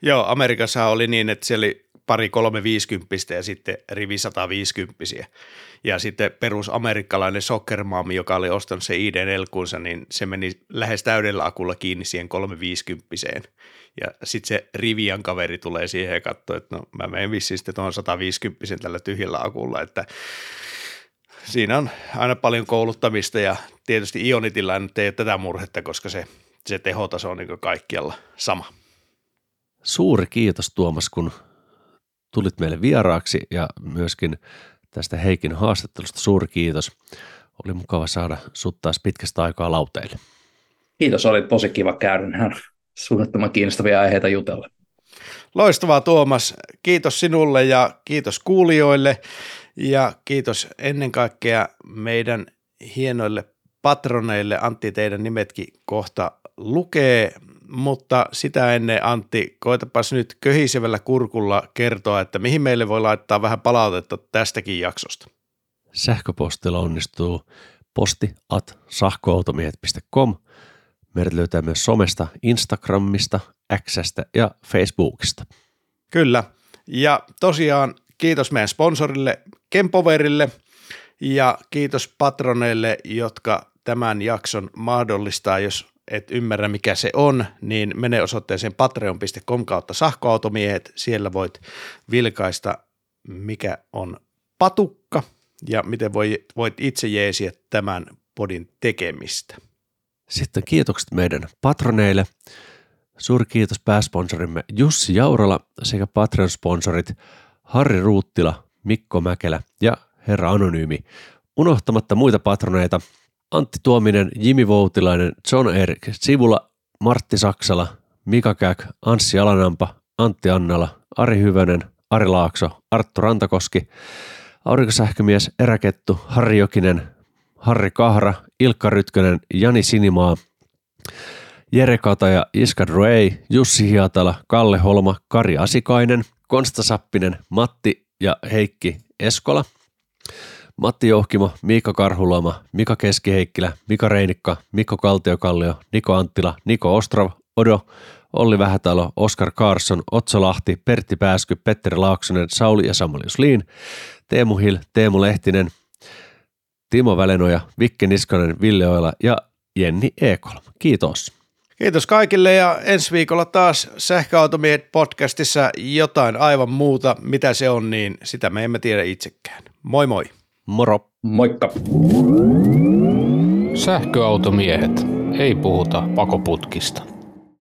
Joo, Amerikassa oli niin, että siellä oli pari kolme viisikymppistä ja sitten rivi sataviisikymppisiä. Ja sitten perusamerikkalainen soccermaami, joka oli ostanut se I D-nelkunsa, niin se meni lähes täydellä akulla kiinni siihen kolmeviisikymppiseen. Ja sitten se rivian kaveri tulee siihen ja katsoo, että no mä menen vissiin sitten tuohon sataviisikymppisen tällä tyhjällä akulla, että siinä on aina paljon kouluttamista ja tietysti Ionitilla nyt ei ole tätä murhetta, koska se, se tehotaso on niin kuin kaikkialla sama. Suuri kiitos Tuomas, kun tulit meille vieraaksi ja myöskin tästä Heikin haastattelusta suuri kiitos. Oli mukava saada sut taas pitkästä aikaa lauteille. Kiitos, oli tosi kiva käydä. Nämä suunnattoman kiinnostavia aiheita jutella. Loistavaa Tuomas, kiitos sinulle ja kiitos kuulijoille ja kiitos ennen kaikkea meidän hienoille patroneille. Antti, teidän nimetkin kohta lukee. Mutta sitä ennen, Antti, koitapas nyt köhisevällä kurkulla kertoa, että mihin meille voi laittaa vähän palautetta tästäkin jaksosta. Sähköpostilla onnistuu posti at sähköautomiehet piste com. Meidät löytää myös somesta, Instagramista, X:stä ja Facebookista. Kyllä. Ja tosiaan kiitos meidän sponsorille Kempowerille ja kiitos patroneille, jotka tämän jakson mahdollistaa. Jos et ymmärrä mikä se on, niin mene osoitteeseen patreon piste com kautta sahkoautomiehet. Siellä voit vilkaista mikä on patukka ja miten voit itse jeesiä tämän podin tekemistä. Sitten kiitokset meidän patroneille. Suuri kiitos pääsponsorimme Jussi Jaurola sekä Patreon-sponsorit Harri Ruuttila, Mikko Mäkelä ja Herra Anonyymi. Unohtamatta muita patroneita Antti Tuominen, Jimi Voutilainen, John Erik Sivula, Martti Saksala, Mika Käk, Anssi Alanampa, Antti Annala, Ari Hyvönen, Ari Laakso, Arttu Rantakoski, Aurinkosähkömies, Eräkettu, Harri Jokinen, Harri Kahra, Ilkka Rytkönen, Jani Sinimaa, Jere Kataja, Iska Druei, Jussi Hiatala, Kalle Holma, Kari Asikainen, Konsta Sappinen, Matti ja Heikki Eskola, Matti Jouhkimo, Miikka Karhuloma, Mika Keski-Heikkilä, Mika Reinikka, Mikko Kaltiokallio, Niko Anttila, Niko Ostrov, Odo, Olli Vähätalo, Oskar Karsson, Otso Lahti, Pertti Pääsky, Petteri Laaksonen, Sauli ja Samuli Jusliin, Teemu Hill, Teemu Lehtinen, Timo Välenoja, Vikke Niskanen, Ville Oila ja Jenni Eekolm. Kiitos. Kiitos kaikille ja ensi viikolla taas Sähköautomiehet podcastissa jotain aivan muuta. Mitä se on, niin sitä me emme tiedä itsekään. Moi moi. Moro. Moikka. Sähköautomiehet. Ei puhuta pakoputkista.